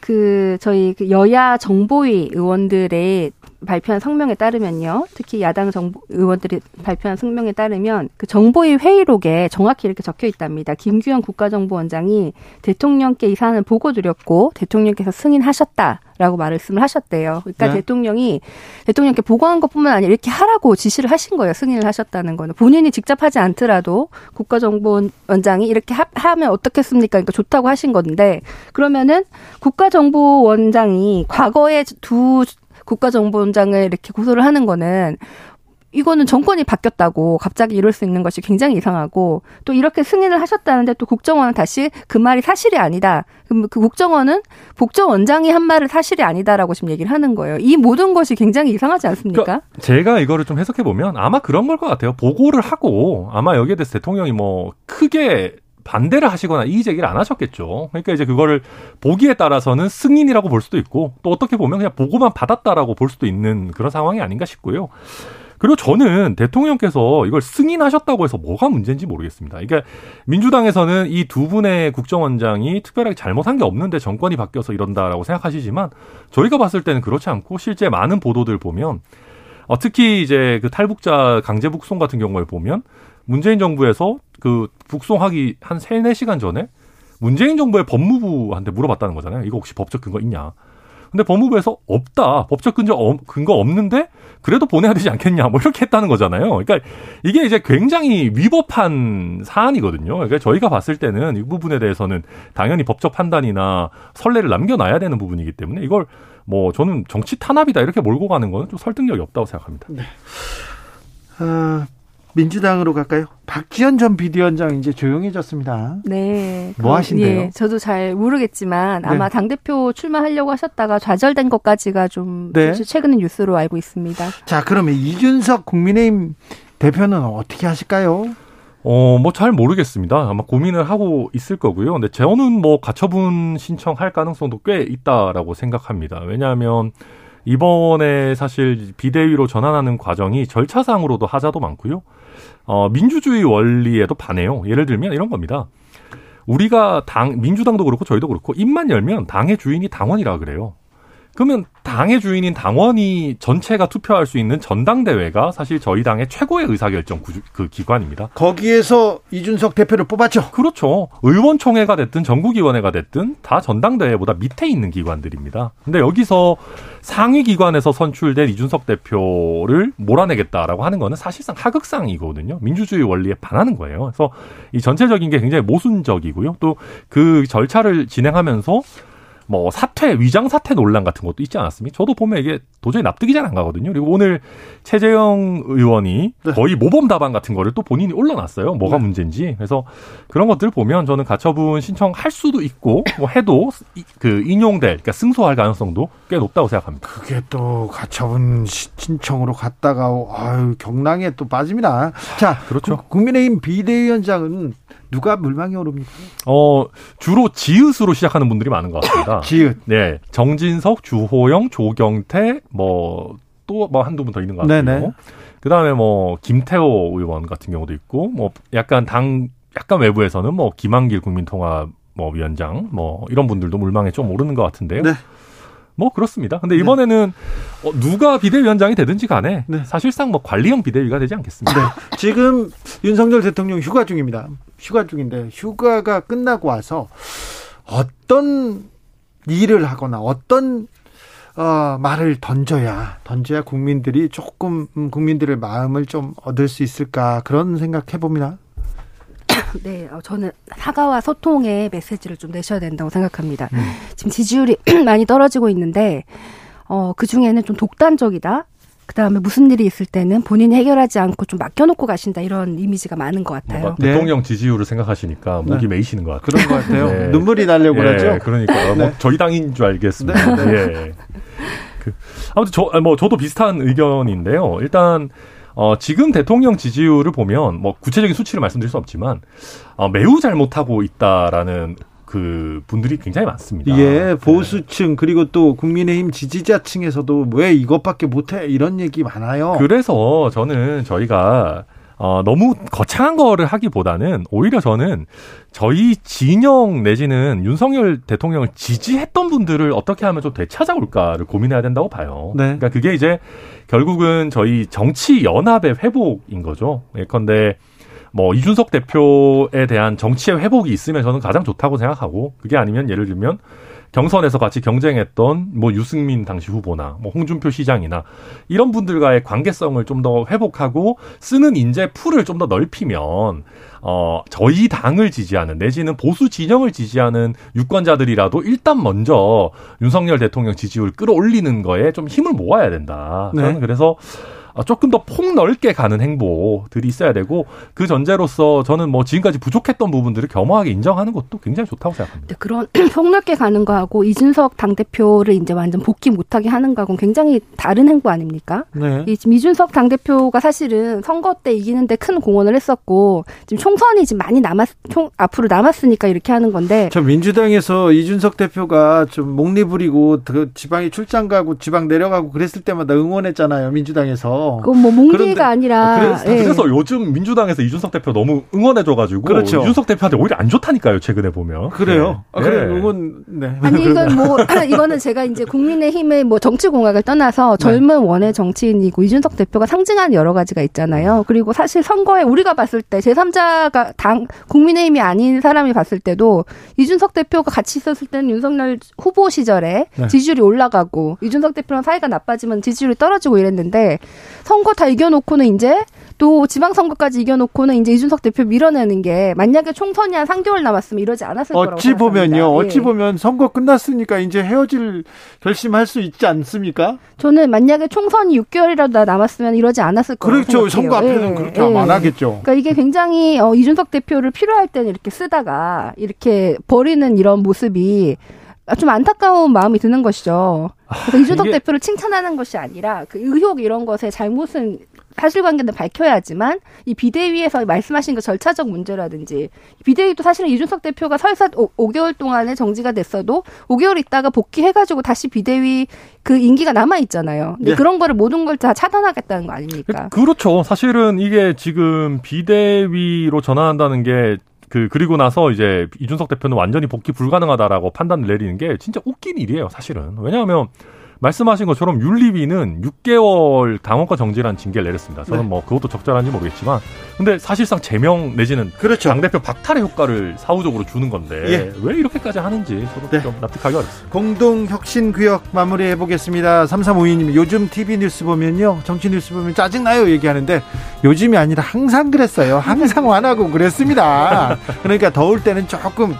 그 저희 여야 정보위 의원들의 발표한 성명에 따르면요. 특히 야당 정보 의원들이 발표한 성명에 따르면 그 정보위 회의록에 정확히 이렇게 적혀 있답니다. 김규현 국가정보원장이 대통령께 이 사안을 보고드렸고 대통령께서 승인하셨다. 라고 말씀을 하셨대요. 그러니까 네. 대통령이 대통령께 보고한 것뿐만 아니라 이렇게 하라고 지시를 하신 거예요. 승인을 하셨다는 거는. 본인이 직접 하지 않더라도 국가정보원장이 이렇게 하, 하면 어떻겠습니까? 그러니까 좋다고 하신 건데 그러면은 국가정보원장이 과거에 두 국가정보원장을 이렇게 고소를 하는 거는 이거는 정권이 바뀌었다고 갑자기 이럴 수 있는 것이 굉장히 이상하고 또 이렇게 승인을 하셨다는데 또 국정원은 다시 그 말이 사실이 아니다. 그 국정원은 복정원장이 한 말을 사실이 아니다라고 지금 얘기를 하는 거예요. 이 모든 것이 굉장히 이상하지 않습니까? 그러니까 제가 이거를 좀 해석해보면 아마 그런 걸 것 같아요. 보고를 하고 아마 여기에 대해서 대통령이 뭐 크게 반대를 하시거나 이의 제기를 안 하셨겠죠. 그러니까 이제 그거를 보기에 따라서는 승인이라고 볼 수도 있고 또 어떻게 보면 그냥 보고만 받았다라고 볼 수도 있는 그런 상황이 아닌가 싶고요. 그리고 저는 대통령께서 이걸 승인하셨다고 해서 뭐가 문제인지 모르겠습니다. 그러니까 민주당에서는 이 두 분의 국정원장이 특별하게 잘못한 게 없는데 정권이 바뀌어서 이런다라고 생각하시지만 저희가 봤을 때는 그렇지 않고 실제 많은 보도들 보면 어, 특히 이제 그 탈북자 강제 북송 같은 경우를 보면 문재인 정부에서 그 북송하기 한 세네 시간 전에 문재인 정부의 법무부한테 물어봤다는 거잖아요. 이거 혹시 법적 근거 있냐. 근데 법무부에서 없다. 법적 근거 없는데 그래도 보내야 되지 않겠냐. 뭐 이렇게 했다는 거잖아요. 그러니까 이게 이제 굉장히 위법한 사안이거든요. 그러니까 저희가 봤을 때는 이 부분에 대해서는 당연히 법적 판단이나 선례를 남겨놔야 되는 부분이기 때문에 이걸 뭐 저는 정치 탄압이다 이렇게 몰고 가는 거는 좀 설득력이 없다고 생각합니다. 네. 어, 민주당으로 갈까요? 박지원 전 비대위원장 이제 조용해졌습니다. 네. 뭐 하신대요? 예, 저도 잘 모르겠지만 아마 네. 당대표 출마하려고 하셨다가 좌절된 것까지가 좀 네. 최근의 뉴스로 알고 있습니다. 자, 그러면 이준석 국민의힘 대표는 어떻게 하실까요? 어, 뭐 잘 모르겠습니다. 아마 고민을 하고 있을 거고요. 근데 저는 뭐 가처분 신청할 가능성도 꽤 있다라고 생각합니다. 왜냐하면 이번에 사실 비대위로 전환하는 과정이 절차상으로도 하자도 많고요. 어, 민주주의 원리에도 반해요. 예를 들면 이런 겁니다. 우리가 당, 민주당도 그렇고 저희도 그렇고 입만 열면 당의 주인이 당원이라 그래요. 그러면 당의 주인인 당원이 전체가 투표할 수 있는 전당대회가 사실 저희 당의 최고의 의사결정 구주, 그 기관입니다. 거기에서 이준석 대표를 뽑았죠. 그렇죠. 의원총회가 됐든 전국위원회가 됐든 다 전당대회보다 밑에 있는 기관들입니다. 근데 여기서 상위 기관에서 선출된 이준석 대표를 몰아내겠다라고 하는 거는 사실상 하극상이거든요. 민주주의 원리에 반하는 거예요. 그래서 이 전체적인 게 굉장히 모순적이고요. 또 그 절차를 진행하면서 뭐 사퇴, 위장 사퇴 논란 같은 것도 있지 않았습니까? 저도 보면 이게 도저히 납득이 잘 안 가거든요. 그리고 오늘 최재형 의원이 네. 거의 모범 답안 같은 거를 또 본인이 올려놨어요. 뭐가 네. 문제인지. 그래서 그런 것들을 보면 저는 가처분 신청할 수도 있고 뭐 해도 그 인용될, 그러니까 승소할 가능성도 꽤 높다고 생각합니다. 그게 또 가처분 신청으로 갔다가 아유, 경랑에 또 빠집니다. 자, 그렇죠. 국민의힘 비대위원장은 누가 물망에 오릅니까? 어, 주로 지읒으로 시작하는 분들이 많은 것 같습니다. 지읒. 네. 정진석, 주호영, 조경태, 뭐, 또 뭐 한두 분 더 있는 것 같고요. 네네. 그 다음에 뭐, 김태호 의원 같은 경우도 있고, 뭐, 약간 당, 약간 외부에서는 뭐, 김한길 국민통합 뭐, 위원장, 뭐, 이런 분들도 물망에 좀 오르는 것 같은데요. 네. 뭐 그렇습니다. 근데 이번에는 네. 어, 누가 비대위원장이 되든지 간에 네. 사실상 뭐 관리형 비대위가 되지 않겠습니까? 네. 지금 윤석열 대통령 휴가 중입니다. 휴가 중인데 휴가가 끝나고 와서 어떤 일을 하거나 어떤 어, 말을 던져야 던져야 국민들이 조금 국민들의 마음을 좀 얻을 수 있을까 그런 생각해 봅니다. 네, 저는 사과와 소통의 메시지를 좀 내셔야 된다고 생각합니다. 음. 지금 지지율이 많이 떨어지고 있는데 어, 그중에는 좀 독단적이다. 그다음에 무슨 일이 있을 때는 본인이 해결하지 않고 좀 맡겨놓고 가신다. 이런 이미지가 많은 것 같아요. 네. 대통령 지지율을 생각하시니까 목이 네. 메이시는 것 같아요. 그런 것 같아요. 네. 눈물이 나려고 그러죠. 네, 그러니까요. 네. 뭐 저희 당인 줄 알겠습니다. 네. 네. 그, 아무튼 저, 뭐 저도 비슷한 의견인데요. 일단 어, 지금 대통령 지지율을 보면, 뭐, 구체적인 수치를 말씀드릴 수 없지만, 어, 매우 잘못하고 있다라는 그 분들이 굉장히 많습니다. 예, 보수층, 네. 그리고 또 국민의힘 지지자층에서도 왜 이것밖에 못해? 이런 얘기 많아요. 그래서 저는 저희가, 어, 너무 거창한 거를 하기보다는 오히려 저는 저희 진영 내지는 윤석열 대통령을 지지했던 분들을 어떻게 하면 좀 되찾아올까를 고민해야 된다고 봐요. 네. 그러니까 그게 이제 결국은 저희 정치 연합의 회복인 거죠. 예컨대 뭐 이준석 대표에 대한 정치의 회복이 있으면 저는 가장 좋다고 생각하고 그게 아니면 예를 들면 경선에서 같이 경쟁했던 뭐 유승민 당시 후보나 뭐 홍준표 시장이나 이런 분들과의 관계성을 좀 더 회복하고 쓰는 인재 풀을 좀 더 넓히면 어 저희 당을 지지하는 내지는 보수 진영을 지지하는 유권자들이라도 일단 먼저 윤석열 대통령 지지율 끌어올리는 거에 좀 힘을 모아야 된다. 저는 네. 그래서 조금 더 폭넓게 가는 행보들이 있어야 되고 그 전제로서 저는 뭐 지금까지 부족했던 부분들을 겸허하게 인정하는 것도 굉장히 좋다고 생각합니다. 네, 그런 폭넓게 가는 거하고 이준석 당대표를 이제 완전 복귀 못하게 하는 거하고는 굉장히 다른 행보 아닙니까? 네. 이 지금 이준석 당대표가 사실은 선거 때 이기는데 큰 공헌을 했었고 지금 총선이 지금 많이 남았 총, 앞으로 남았으니까 이렇게 하는 건데. 저 민주당에서 이준석 대표가 좀 목리 부리고 지방에 출장 가고 지방 내려가고 그랬을 때마다 응원했잖아요. 민주당에서. 거예요. 그건 뭐 뭉개가 아니라. 그래서, 예. 그래서 요즘 민주당에서 이준석 대표 너무 응원해줘가지고. 그렇죠. 이준석 대표한테 오히려 안 좋다니까요. 최근에 보면. 그래요. 네. 아, 그래요. 네. 이건, 네. 아니, 이건 뭐, 이거는 제가 이제 국민의힘의 뭐 정치공학을 떠나서 젊은 원외 정치인이고 이준석 대표가 상징하는 여러 가지가 있잖아요. 그리고 사실 선거에 우리가 봤을 때 제삼자가 당, 국민의힘이 아닌 사람이 봤을 때도 이준석 대표가 같이 있었을 때는 윤석열 후보 시절에 네. 지지율이 올라가고 이준석 대표랑 사이가 나빠지면 지지율이 떨어지고 이랬는데 선거 다 이겨놓고는 이제 또 지방선거까지 이겨놓고는 이제 이준석 대표 밀어내는 게 만약에 총선이 한 삼 개월 남았으면 이러지 않았을 거라고 생각합니다. 어찌 보면요. 어찌 예. 보면 선거 끝났으니까 이제 헤어질 결심할 수 있지 않습니까? 저는 만약에 총선이 육 개월이라도 남았으면 이러지 않았을 거라고 그렇죠. 생각해요. 선거 앞에는 예. 그렇게 하면 예. 안 하겠죠. 그러니까 이게 굉장히 어, 이준석 대표를 필요할 때는 이렇게 쓰다가 이렇게 버리는 이런 모습이 좀 안타까운 마음이 드는 것이죠. 그래서 아, 이준석 이게... 대표를 칭찬하는 것이 아니라 그 의혹 이런 것의 잘못은 사실관계는 밝혀야지만 이 비대위에서 말씀하신 그 절차적 문제라든지 비대위도 사실은 이준석 대표가 설사 오 개월 동안에 정지가 됐어도 오 개월 있다가 복귀해가지고 다시 비대위 그 임기가 남아있잖아요. 근데 네. 그런 거를 모든 걸 다 차단하겠다는 거 아닙니까? 그렇죠. 사실은 이게 지금 비대위로 전환한다는 게 그, 그리고 나서 이제 이준석 대표는 완전히 복귀 불가능하다라고 판단을 내리는 게 진짜 웃긴 일이에요, 사실은. 왜냐하면 말씀하신 것처럼 윤리위는 육 개월 당원권 정지라는 징계를 내렸습니다. 저는 네. 뭐 그것도 적절한지 모르겠지만. 근데 사실상 제명 내지는 그렇죠. 당대표 박탈의 효과를 사후적으로 주는 건데 예. 왜 이렇게까지 하는지 저도 네. 좀 납득하기 어렵습니다. 공동혁신구역 마무리해보겠습니다. 삼삼오이 님 요즘 티비 뉴스 보면요. 정치 뉴스 보면 짜증나요 얘기하는데 요즘이 아니라 항상 그랬어요. 항상 화나고 그랬습니다. 그러니까 더울 때는 조금...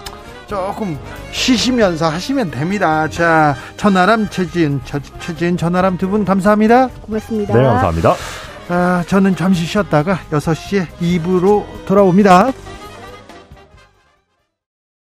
조금 쉬시면서 하시면 됩니다. 자, 천하람, 최지은, 최지은, 천하람 두 분 감사합니다. 고맙습니다. 네, 감사합니다. 아, 저는 잠시 쉬었다가 여섯 시에 이 부로 돌아옵니다.